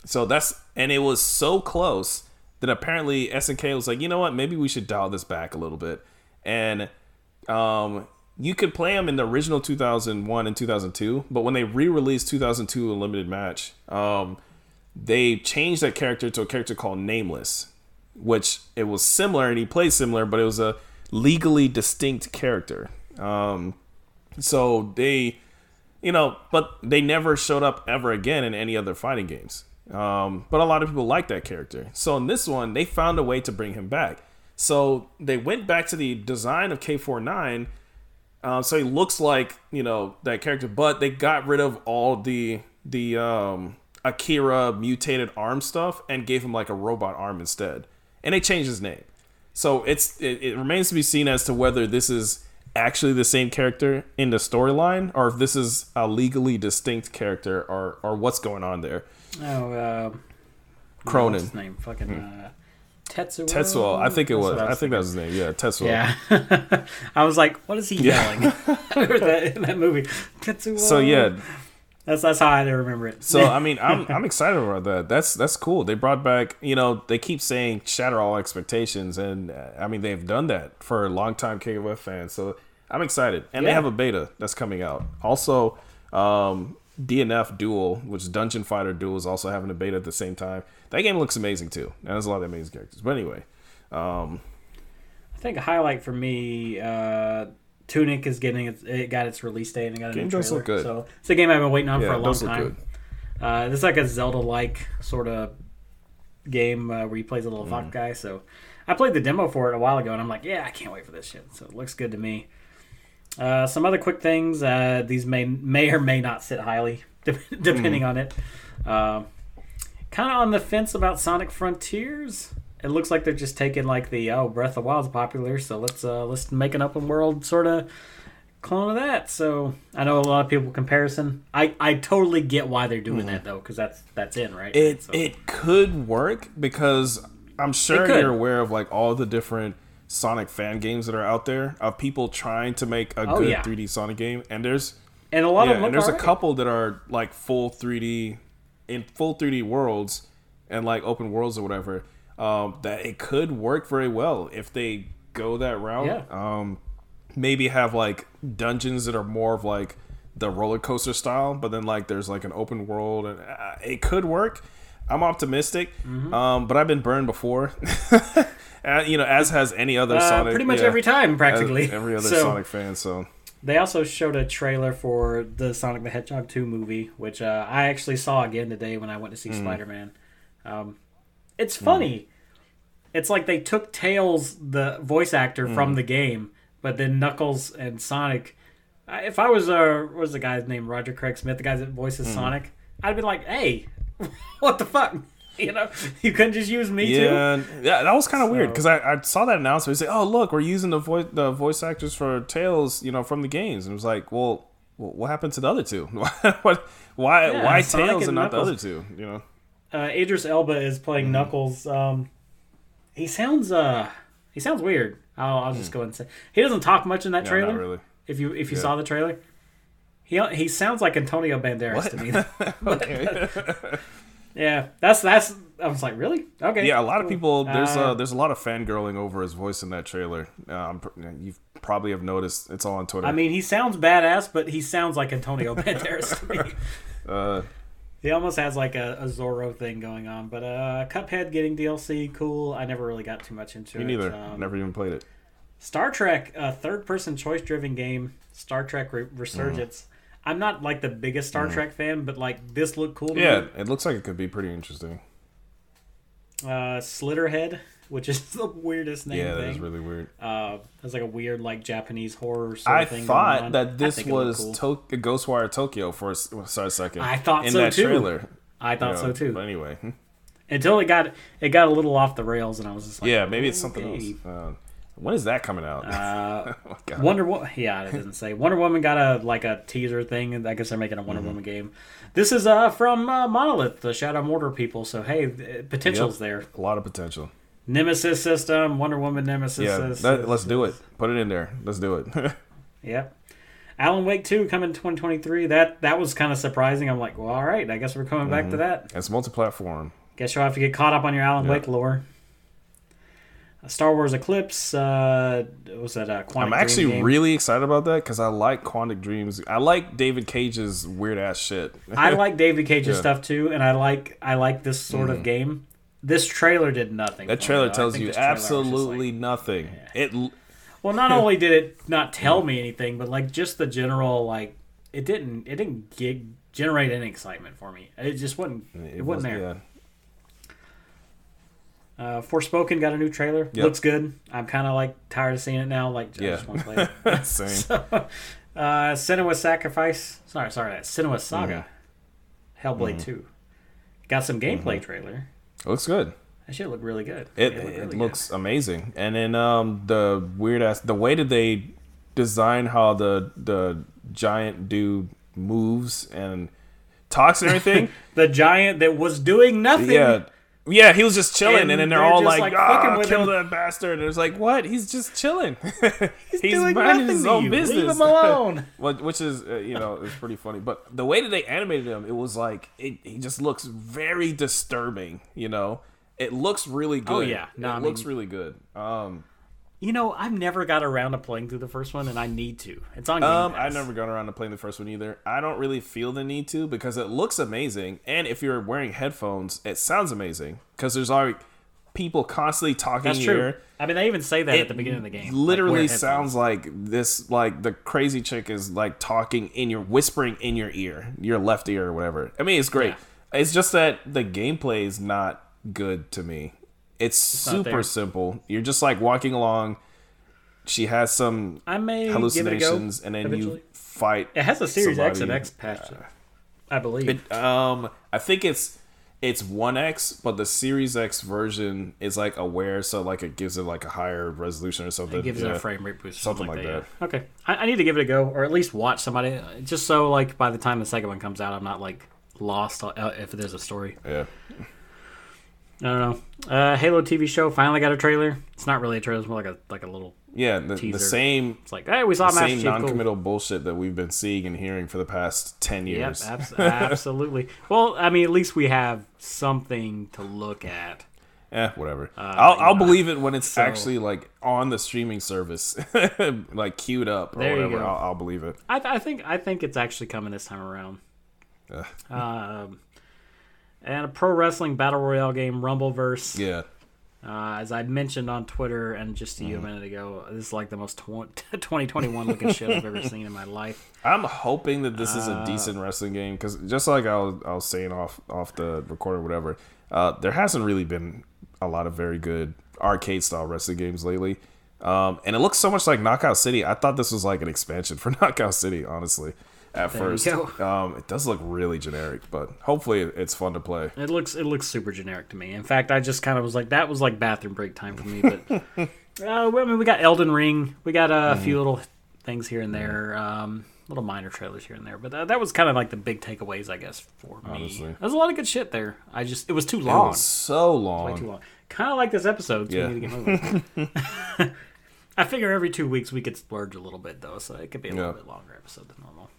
so that's... And it was so close that apparently S N K was like, you know what? Maybe we should dial this back a little bit. And um, you could play him in the original two thousand one and two thousand two. But when they re-released two thousand two Unlimited Match... Um, they changed that character to a character called Nameless, which it was similar and he played similar, but it was a legally distinct character. Um, so they, you know, but they never showed up ever again in any other fighting games. Um, but a lot of people like that character. So in this one, they found a way to bring him back. So they went back to the design of K forty-nine. Um, so he looks like, you know, that character, but they got rid of all the, the, um, Akira mutated arm stuff and gave him like a robot arm instead, and they changed his name. So it's it, it remains to be seen as to whether this is actually the same character in the storyline or if this is a legally distinct character or or what's going on there. Oh, uh, Cronin. What's his name? Fucking hmm. uh, Tetsuo. Tetsuo, I think it was. was I think that was his name. Yeah, Tetsuo. Yeah. I was like, what is he yeah. yelling? I heard that in that movie. Tetsuo. So yeah, that's that's how I remember it. So I mean, I'm I'm excited about that. That's that's cool. They brought back. You know, they keep saying shatter all expectations, and uh, I mean they've done that for a long time K O F fans. So I'm excited, and yeah. they have a beta that's coming out. Also, um, D N F Duel, which is Dungeon Fighter Duel, is also having a beta at the same time. That game looks amazing too. And there's a lot of amazing characters. But anyway, um, I think a highlight for me, uh, Tunic is getting its, it got its release date and it got a new trailer. Look good. So it's a game I've been waiting on yeah, for a long time. Uh, it's like a Zelda-like sort of game uh, where he plays a little fox mm. guy. So I played the demo for it a while ago, and I'm like, yeah, I can't wait for this shit. So it looks good to me. Uh, some other quick things. Uh, these may may or may not sit highly, de- depending mm. on it. Uh, kind of on the fence about Sonic Frontiers. It looks like they're just taking like the oh Breath of the Wild's popular, so let's uh, let's make an open world sort of clone of that. So I know a lot of people comparison. I, I totally get why they're doing mm. that though, because that's that's in right. It so. It could work because I'm sure you're aware of like all the different Sonic fan games that are out there of people trying to make a oh, good yeah. three D Sonic game, and there's and a lot yeah, of them and there's right. a couple that are like full three D in full three D worlds and like open worlds or whatever, um, that it could work very well if they go that route. Yeah. Um, maybe have like dungeons that are more of like the roller coaster style, but then like there's like an open world, and uh, it could work. I'm optimistic, mm-hmm. um, but I've been burned before. Uh, you know, as has any other uh, Sonic. Pretty much yeah, every time, practically. Every other so, Sonic fan, so. They also showed a trailer for the Sonic the Hedgehog two movie, which uh, I actually saw again today when I went to see mm. Spider-Man. Um, it's funny. Mm. It's like they took Tails, the voice actor, mm. from the game, but then Knuckles and Sonic... If I was, uh, what was the guy's name? Roger Craig Smith, the guy that voices mm. Sonic, I'd have been like, hey, what the fuck? You know, you couldn't just use me yeah, too. Yeah, that was kind of so. weird because I, I saw that announcement. They say, "Oh, look, we're using the voice the voice actors for Tails, you know, from the games." And it was like, "Well, what happened to the other two? what, why, yeah, why Sonic Tails and, and not the other two?" You know, uh, Idris Elba is playing mm. Knuckles. Um, he sounds uh, he sounds weird. I'll, I'll just mm. go ahead and say he doesn't talk much in that no, trailer. Not really. If you if you yeah. saw the trailer, he he sounds like Antonio Banderas what? to me. Okay. Yeah, that's that's. I was like, really? Okay. Yeah, a lot of people. There's uh, a, there's a lot of fangirling over his voice in that trailer. Um, you probably have noticed. It's all on Twitter. I mean, he sounds badass, but he sounds like Antonio Banderas to me. Uh, he almost has like a, a Zorro thing going on. But uh, Cuphead getting D L C, cool. I never really got too much into me it. Me neither. Um, never even played it. Star Trek, a third-person choice-driven game. Star Trek Re- Resurgence. Mm. I'm not, like, the biggest Star mm. Trek fan, but, like, this looked cool to yeah, me. Yeah, it looks like it could be pretty interesting. Uh, Slitterhead, which is the weirdest name yeah, thing. Yeah, that is really weird. Uh, it's like a weird, like, Japanese horror sort I of thing. I thought that this was cool. to- Ghostwire Tokyo for a, sorry, a second. I thought in so, that too. Trailer. I thought you know, so, too. But anyway. Until it got it got a little off the rails, and I was just like... Yeah, maybe oh, it's something hey. else. Uh, when is that coming out? Uh, oh, Wonder Woman. Yeah, it doesn't say. Wonder Woman got a like a teaser thing. I guess they're making a Wonder mm-hmm. Woman game. This is uh, from uh, Monolith, the Shadow Mortar people. So hey, potential's yep. there. A lot of potential. Nemesis system, Wonder Woman Nemesis. Yeah, that, let's do it. Put it in there. Let's do it. yeah. Alan Wake two coming in twenty twenty-three. That that was kind of surprising. I'm like, well, all right. I guess we're coming mm-hmm. back to that. It's multi-platform. Guess you'll have to get caught up on your Alan yep. Wake lore. Star Wars Eclipse, uh, what was that? Uh, Quantic I'm actually Dream game. really excited about that because I like Quantic Dreams. I like David Cage's weird ass shit. I like David Cage's yeah. stuff too, and I like I like this sort mm. of game. This trailer did nothing. That trailer me, tells you absolutely like, nothing. Yeah. It well, not only did it not tell me anything, but like just the general like it didn't it didn't gig, generate any excitement for me. It just wasn't it, it wasn't there. Yeah. Uh, Forspoken got a new trailer. Yep. Looks good. I'm kind of like tired of seeing it now. Like, I yeah. just want to play it. Same. So, uh, Senua's Sacrifice. Sorry, sorry. That Senua's Saga. Mm. Hellblade mm. two. Got some gameplay mm-hmm. trailer. It looks good. That shit looked really good. It, it, it, looked really it looks good. amazing. And then um, the weird ass, the way that they design how the the giant dude moves and talks and everything. The giant that was doing nothing. Yeah. Yeah, he was just chilling, and, and then they're, they're all like, like "Ah, oh, kill him. That bastard!" And it's like, "What? He's just chilling. He's, He's doing minding his own business. Leave him alone." Which is, uh, you know, it's pretty funny. But the way that they animated him, it was like it, he just looks very disturbing. You know, it looks really good. Oh yeah, no, it I looks mean, really good. Um, you know, I've never got around to playing through the first one, and I need to. It's on Game Pass. Um, I've never gone around to playing the first one either. I don't really feel the need to because it looks amazing, and if you're wearing headphones, it sounds amazing because there's already people constantly talking. That's true. Here. I mean, they even say that it at the beginning of the game. Literally like, sounds like this, like the crazy chick is like talking in your, whispering in your ear, your left ear or whatever. I mean, it's great. Yeah. It's just that the gameplay is not good to me. It's, it's super simple. You're just like walking along. She has some I may hallucinations, and then eventually. You fight. It has a Series somebody. X and X patch, yeah. I believe. It, um, I think it's it's One X, but the Series X version is like aware, so like it gives it like a higher resolution or something. It gives yeah. it a frame rate boost, something, something like that. that. Yeah. Okay, I, I need to give it a go, or at least watch somebody, just so like by the time the second one comes out, I'm not like lost if there's a story. Yeah. I don't know. Uh, Halo T V show finally got a trailer. It's not really a trailer. It's more like a like a little yeah. The, teaser. The same. It's like hey, we saw the Master same Chief, non-committal cool. bullshit that we've been seeing and hearing for the past ten years. Yep, abs- absolutely. Well, I mean, at least we have something to look at. Yeah, whatever. Uh, I'll, I'll believe it when it's so, actually like on the streaming service, like queued up or there whatever. You go. I'll, I'll believe it. I, th- I think I think it's actually coming this time around. Um. Uh. And a pro wrestling battle royale game, Rumbleverse. Yeah. Uh, as I mentioned on Twitter and just to you mm-hmm. a minute ago, this is like the most twenty twenty-one looking shit I've ever seen in my life. I'm hoping that this uh, is a decent wrestling game because just like I was, I was saying off off the recorder or whatever, uh, there hasn't really been a lot of very good arcade-style wrestling games lately. Um, and it looks so much like Knockout City. I thought this was like an expansion for Knockout City, honestly. At there first, um, it does look really generic, but hopefully it's fun to play. It looks it looks super generic to me. In fact, I just kind of was like, that was like bathroom break time for me. But uh, I mean, we got Elden Ring, we got uh, mm-hmm. a few little things here and there, um, little minor trailers here and there. But uh, that was kind of like the big takeaways, I guess, for me. Honestly. There's a lot of good shit there. I just it was too long. It was so long. It was way too long. Kind of like this episode. So yeah. We need to get moving. I figure every two weeks we could splurge a little bit though, so it could be a yeah. little bit longer episode than normal.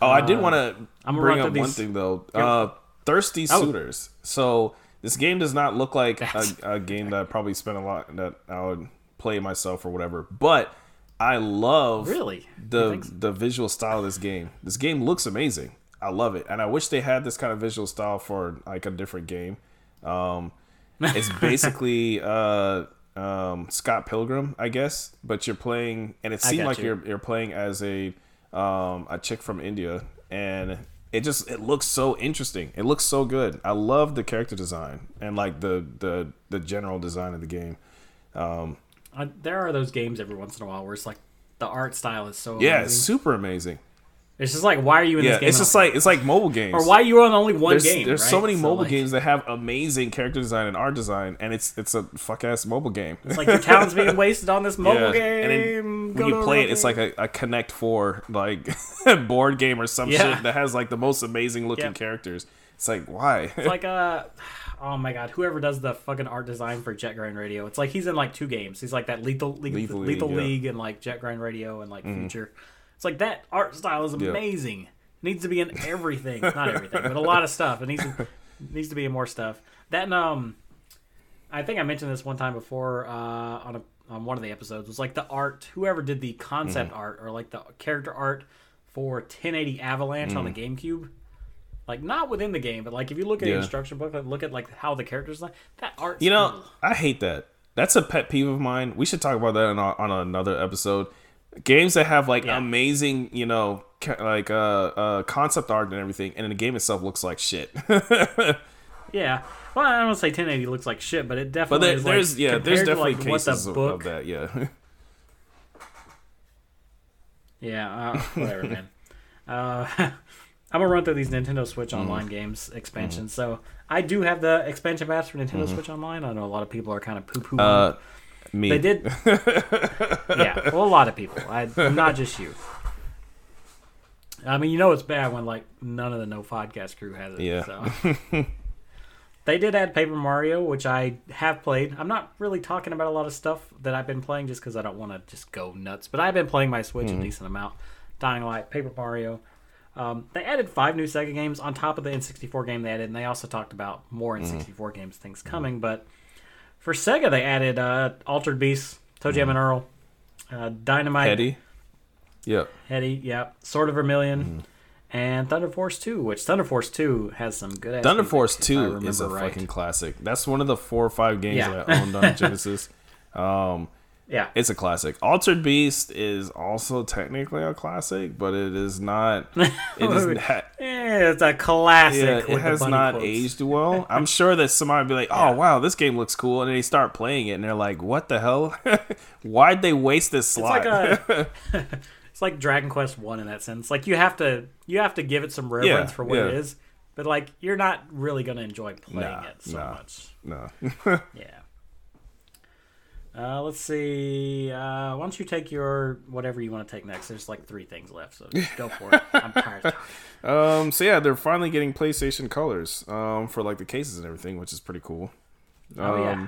Oh, I did want to uh, bring up these... one thing, though. Uh, thirsty oh. Suitors. So this game does not look like a, a game that I probably spent a lot that I would play myself or whatever. But I love really? the so? the visual style of this game. This game looks amazing. I love it. And I wish they had this kind of visual style for like a different game. Um, it's basically uh, um, Scott Pilgrim, I guess. But you're playing, and it seemed like you. you're you're playing as a... Um, a chick from India, and it just it looks so interesting. It looks so good. I love the character design and like the the, the general design of the game. Um, uh, there are those games every once in a while where it's like the art style is so yeah, amazing. It's super amazing. It's just like why are you in yeah, this game? It's just like it's like mobile games, or why are you on only one there's, game? There's right? so many so mobile like, games that have amazing character design and art design, and it's it's a fuck ass mobile game. It's like your town's being wasted on this mobile yeah. game. And then when you play it, game. It's like a, a Connect Four like board game or some yeah. shit that has like the most amazing looking yeah. characters. It's like why? It's like uh oh my god, whoever does the fucking art design for Jet Grind Radio, it's like he's in like two games. He's like that Lethal League, Lethal, Lethal League, League yeah. and like Jet Grind Radio and like mm. Future. It's like that art style is amazing. Yep. It needs to be in everything. Not everything, but a lot of stuff. It needs to, it needs to be in more stuff. That and, um, I think I mentioned this one time before uh, on a, on one of the episodes. Was like the art. Whoever did the concept mm. art or like the character art for ten eighty Avalanche mm. on the GameCube. Like not within the game, but like if you look at yeah. the instruction book, like look at like how the characters like that art. You know, cool. I hate that. That's a pet peeve of mine. We should talk about that on, on another episode. Games that have like yeah. amazing, you know, ca- like uh, uh, concept art and everything, and then the game itself looks like shit. yeah, well, I don't want to say ten eighty looks like shit, but it definitely. But there, is, there's like, yeah, there's definitely to, like, cases the book, of that. Yeah. yeah, uh, whatever, man. Uh, I'm gonna run through these Nintendo Switch Online mm. games expansions. Mm. So I do have the expansion pass for Nintendo mm. Switch Online. I know a lot of people are kind of poo pooing. Uh, Me. They did. yeah, well, a lot of people. I, not just you. I mean, you know it's bad when like none of the No Podcast crew has it. Yeah. So. They did add Paper Mario, which I have played. I'm not really talking about a lot of stuff that I've been playing just because I don't want to just go nuts. But I've been playing my Switch mm-hmm. a decent amount. Dying Light, Paper Mario. Um, they added five new Sega games on top of the N sixty-four game they added, and they also talked about more N sixty-four mm-hmm. games, things coming. But for Sega, they added uh, Altered Beast, Toe Jam mm-hmm. and Earl, uh, Dynamite. Heady. Yep. Heady, yeah. Sword of Vermilion. Mm-hmm. And Thunder Force two, which Thunder Force two has some good ass. Thunder Force two is a right. fucking classic. That's one of the four or five games yeah. that I owned on Genesis. Um, yeah. It's a classic. Altered Beast is also technically a classic, but it is not. It is not yeah, it's a classic. Yeah, it has not quotes. aged well. I'm sure that somebody would be like, oh, yeah. wow, this game looks cool. And then they start playing it and they're like, what the hell? Why'd they waste this slot? It's like a. It's like Dragon Quest One in that sense. Like you have to, you have to give it some reverence yeah, for what yeah. it is, but like you're not really gonna enjoy playing nah, it so nah, much. No. Nah. yeah. Uh, let's see. Uh, why don't you take your whatever you want to take next? There's like three things left, so just go for it. I'm tired of talking. Um. So yeah, they're finally getting PlayStation Colors. Um. For like the cases and everything, which is pretty cool. Um, oh yeah.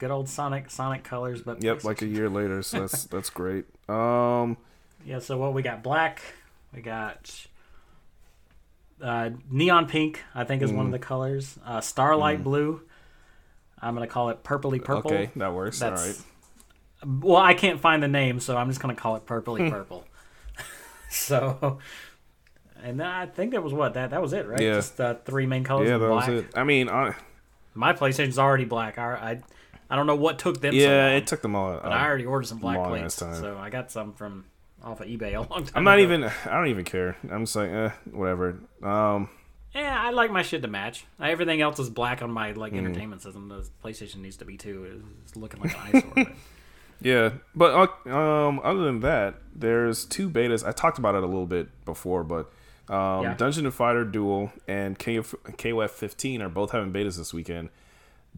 Good old Sonic, Sonic Colors, but yep, like a year later. So that's that's great. Um. Yeah, so what we got, black, we got uh, neon pink, I think is mm. one of the colors. Uh, starlight mm. blue, I'm going to call it purpley purple. Okay, that works, That's, all right. Well, I can't find the name, so I'm just going to call it purpley purple. So, and I think that was what, that that was it, right? Yeah. Just uh, three main colors. Yeah, that black. was it. I mean, I... my PlayStation's already black. I, I, I don't know what took them yeah, so long. Yeah, it took them all. But um, I already ordered some black plates, so I got some from... off of eBay a long time I'm not ago. even I don't even care. I'm just like eh, whatever. Um, yeah, I like my shit to match. Everything else is black on my like mm. entertainment system. The PlayStation needs to be too. It's looking like an eyesore. But. Yeah, but um, other than that, there's two betas. I talked about it a little bit before, but um, yeah. Dungeon and Fighter Duel and K O F fifteen are both having betas this weekend.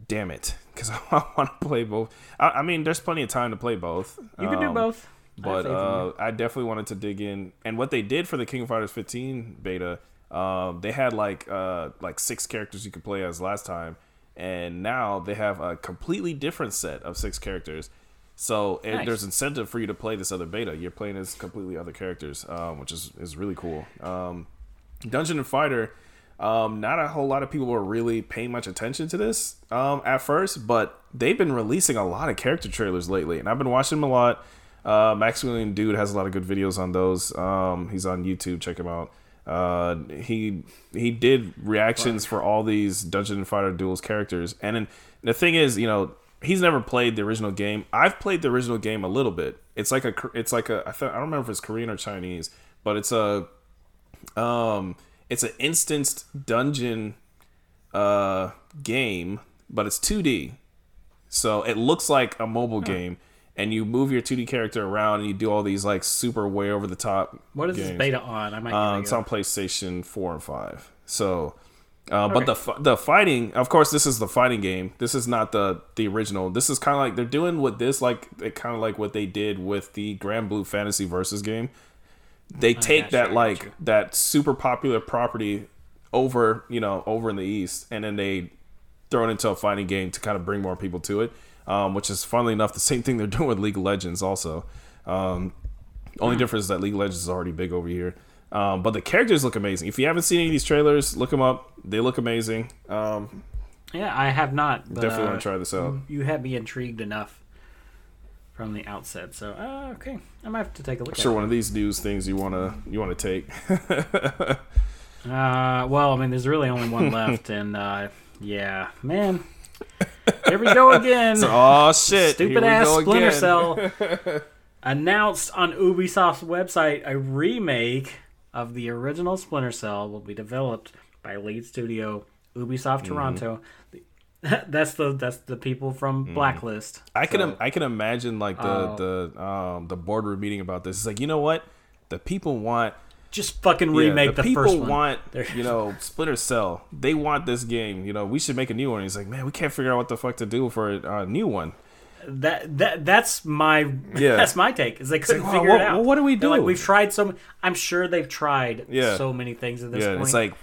Damn it, because I want to play both. I, I mean, there's plenty of time to play both. You um, can do both. But I, uh, I definitely wanted to dig in. And what they did for the King of Fighters fifteen beta, uh, they had like uh, like six characters you could play as last time. And now they have a completely different set of six characters. So nice. it, there's incentive for you to play this other beta. You're playing as completely other characters, um, which is, is really cool. Um, Dungeon and Fighter, um, not a whole lot of people were really paying much attention to this um, at first. But they've been releasing a lot of character trailers lately. And I've been watching them a lot. Uh, Max William Dude has a lot of good videos on those. Um, he's on YouTube. Check him out. Uh, he he did reactions for all these Dungeon and Fighter Duels characters. And then, the thing is, you know, he's never played the original game. I've played the original game a little bit. It's like a it's like a I, th- I don't remember if it's Korean or Chinese, but it's a um it's an instanced dungeon uh game, but it's two D, so it looks like a mobile huh. game. And you move your two D character around and you do all these like super way over the top. What is games. This beta on? I might. Um, it's on PlayStation four and five. So, uh, but right. the the fighting, of course, this is the fighting game. This is not the the original. This is kind of like they're doing with this like kind of like what they did with the Grand Blue Fantasy Versus game. They oh, take that you, like that super popular property over you know over in the East, and then they throw it into a fighting game to kind of bring more people to it. Um, which is, funnily enough, the same thing they're doing with League of Legends also. Um, only difference is that League of Legends is already big over here. Um, but the characters look amazing. If you haven't seen any of these trailers, look them up. They look amazing. Um, yeah, I have not. But, definitely uh, want to try this out. You had me intrigued enough from the outset. So, uh, okay. I might have to take a look I'm at sure it. Sure, one of these news things you want to you want to take. uh, well, I mean, there's really only one left. And, uh, yeah, man... Here we go again. So, oh shit. Stupid ass Splinter Cell announced on Ubisoft's website a remake of the original Splinter Cell will be developed by lead studio Ubisoft Toronto. Mm-hmm. That's the that's the people from mm-hmm. Blacklist. I so. can I can imagine like the uh, the um, the boardroom meeting about this. It's like, you know what? The people want Just fucking remake yeah, the, the first one. People want, you know, Splinter Cell. They want this game. You know, we should make a new one. He's like, man, we can't figure out what the fuck to do for a uh, new one. That that that's my yeah. that's my take. Is they couldn't like, figure well, it out. Well, what do we do? Like, we've tried so. I'm sure they've tried yeah. so many things at this yeah, point. It's like,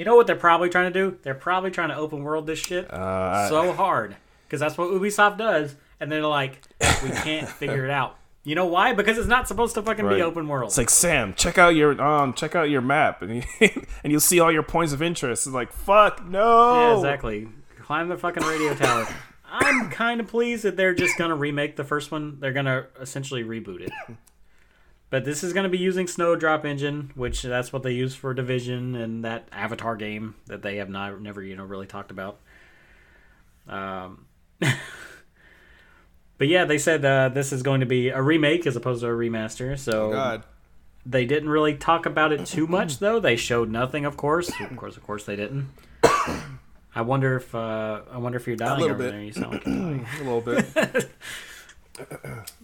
You know what they're probably trying to do? They're probably trying to open world this shit uh, so hard. Because that's what Ubisoft does. And they're like, we can't figure it out. You know why? Because it's not supposed to fucking right. be open world. It's like, Sam, check out your um, check out your map, and you, and you'll see all your points of interest. It's like, fuck no. Yeah, exactly. Climb the fucking radio tower. I'm kind of pleased that they're just gonna remake the first one. They're gonna essentially reboot it. But this is gonna be using Snowdrop Engine, which that's what they use for Division and that Avatar game that they have not never you know really talked about. Um. But yeah, they said uh, this is going to be a remake as opposed to a remaster. So oh God. They didn't really talk about it too much, though. They showed nothing, of course. Of course, of course, they didn't. I wonder if uh, I wonder if you're dying over bit. There. You sound like you're dying. A little bit.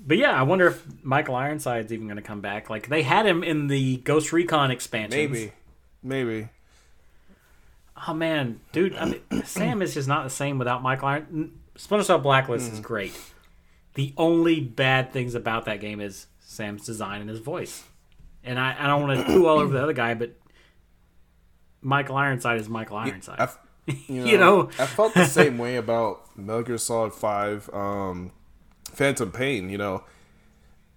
But yeah, I wonder if Michael Ironside's even going to come back. Like they had him in the Ghost Recon expansions. Maybe, maybe. Oh man, dude, I mean, Sam is just not the same without Michael Iron. Splinter Cell Blacklist mm. is great. The only bad things about that game is Sam's design and his voice. And I, I don't want to poo all over the other guy, but Michael Ironside is Michael Ironside. I, you know, you know? I felt the same way about Metal Gear Solid five, um, Phantom Pain, you know.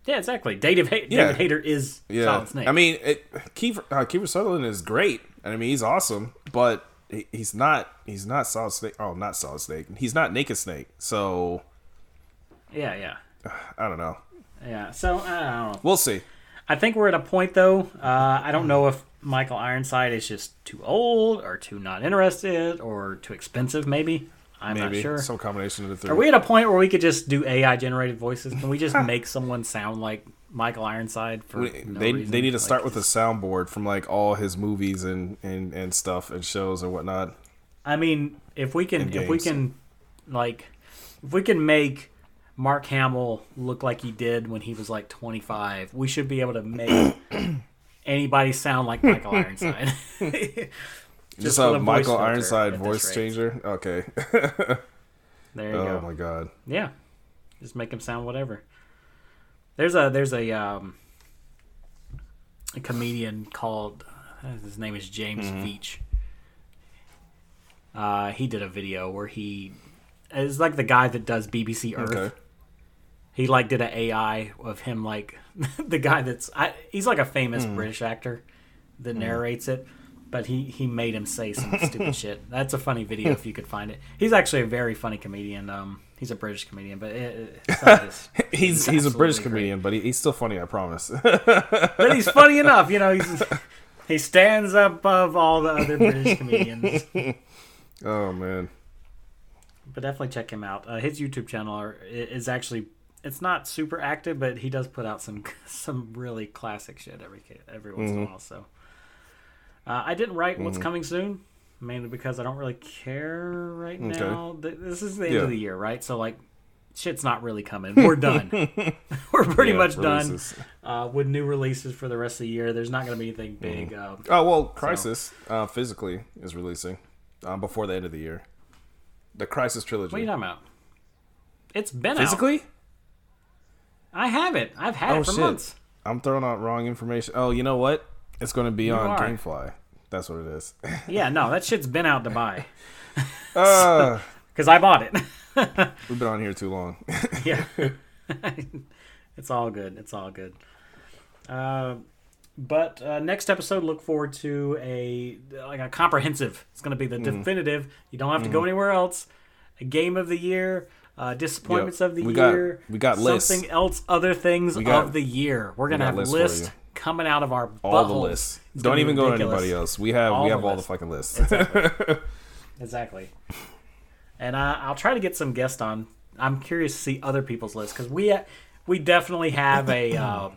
Yeah, exactly. David, ha- David yeah. Hayter is yeah. Solid Snake. I mean, it, Kiefer, uh, Kiefer Sutherland is great. I mean, he's awesome, but he, he's not he's not Solid Snake. Oh, not Solid Snake. He's not Naked Snake, so... Yeah, yeah. I don't know. Yeah, so I don't know. We'll see. I think we're at a point, though. Uh, I don't know if Michael Ironside is just too old or too not interested or too expensive, maybe. I'm maybe. Not sure. Some combination of the three. Are we at a point where we could just do A I-generated voices? Can we just make someone sound like Michael Ironside? For we, no they, reason? They need to start like, with a soundboard from like all his movies and, and, and stuff and shows and whatnot. I mean, if we can, if we can, like, if we can make... Mark Hamill looked like he did when he was like twenty-five. We should be able to make anybody sound like Michael Ironside. Just, just a Michael Ironside voice changer? Okay. There you oh, go. Oh my God. Yeah. Just make him sound whatever. There's a there's a um a comedian called his name is James mm-hmm. Veach. Uh he did a video where he it's like the guy that does B B C Earth. Okay. He like did an A I of him, like the guy that's I, he's like a famous mm. British actor that mm. narrates it, but he, he made him say some stupid shit. That's a funny video if you could find it. He's actually a very funny comedian. Um, he's a British comedian, but it, it's not his, he's he's a British great. comedian, but he, he's still funny. I promise. But he's funny enough, you know. He's he stands above all the other British comedians. Oh man. But definitely check him out. Uh, his YouTube channel are, is actually... It's not super active, but he does put out some some really classic shit every every once mm-hmm. in a while. So uh, I didn't write mm-hmm. what's coming soon, mainly because I don't really care right okay. now. This is the end yeah. of the year, right? So, like, shit's not really coming. We're done. We're pretty yeah, much releases. done uh, with new releases for the rest of the year. There's not going to be anything big. Mm-hmm. Um, oh, well, Crysis so. uh, physically is releasing uh, before the end of the year. The Crysis trilogy. What are you talking about? It's been physically? Out. Physically? I have it. I've had oh, it for shit. months. I'm throwing out wrong information. Oh, you know what? It's going to be you on are. GameFly. That's what it is. Yeah, no, that shit's been out to buy. Because uh, I bought it. We've been on here too long. Yeah. It's all good. It's all good. Uh, but uh, next episode, look forward to a like a comprehensive. It's going to be the mm. definitive. You don't have to mm. go anywhere else. A game of the year, uh, disappointments yep. of the we year. Got, we got lists. Something else, other things got, of the year. We're going to have lists list coming out of our all buttholes. The lists. It's don't even ridiculous. Go to anybody else. We have all we have the all list. The fucking lists. Exactly. Exactly. And I, I'll try to get some guests on. I'm curious to see other people's lists because we we definitely have a. Uh,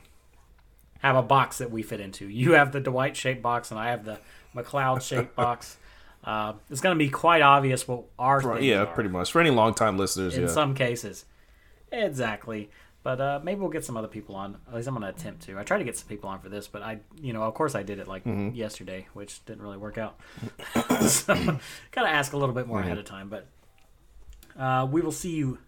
have a box that we fit into. You have the Dwight shaped box and I have the McLeod shaped box. Uh, it's going to be quite obvious what our right, things yeah, are. Yeah, pretty much. For any long-time listeners, In yeah. some cases. Exactly. But uh, maybe we'll get some other people on. At least I'm going to attempt to. I tried to get some people on for this, but I, you know, of course I did it like mm-hmm. yesterday, which didn't really work out. So got to ask a little bit more mm-hmm. ahead of time. But uh, we will see you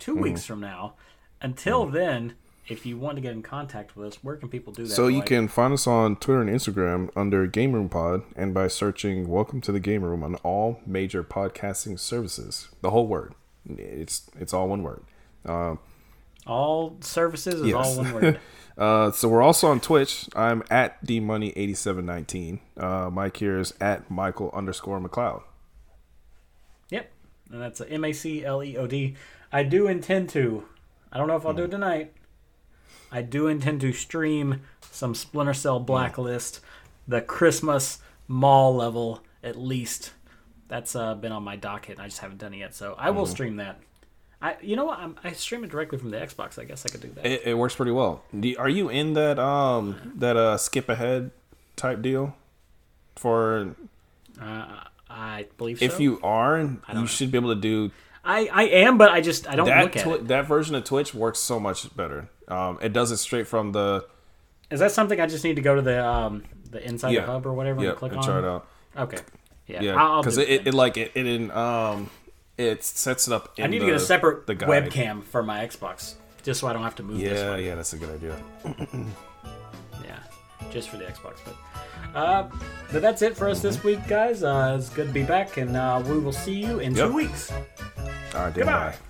two mm-hmm. weeks from now. Until mm-hmm. then, if you want to get in contact with us, where can people do that? So you like? can find us on Twitter and Instagram under Game Room Pod, and by searching Welcome to the Game Room on all major podcasting services. The whole word. It's it's all one word. Um, all services is yes. all one word. uh, so we're also on Twitch. I'm at D Money eighty-seven nineteen. Uh, Mike here is at Michael underscore McLeod. Yep. And that's M A C L E O D. I do intend to. I don't know if I'll mm. do it tonight. I do intend to stream some Splinter Cell Blacklist, the Christmas mall level, at least. That's uh, been on my docket, and I just haven't done it yet. So I mm-hmm. will stream that. I, You know what? I'm, I stream it directly from the Xbox. I guess I could do that. It, it works pretty well. Do you, are you in that um that uh, skip ahead type deal? For uh, I believe so. If you are, you know. should be able to do... I, I am, but I just I don't that look at twi- it. That version of Twitch works so much better. Um, it does it straight from the... Is that something I just need to go to the um, the inside yeah. the hub or whatever yeah, and click and on? Yeah, and try it out. Okay. Yeah, yeah. I'll Because it, it, it like it, it in um it sets it up in the I need the, to get a separate webcam for my Xbox, just so I don't have to move yeah, this one. Yeah, yeah, that's a good idea. Yeah, just for the Xbox. But, uh, but that's it for us mm-hmm. this week, guys. Uh, it's good to be back, and uh, we will see you in yep. two weeks. All right, goodbye. Bye.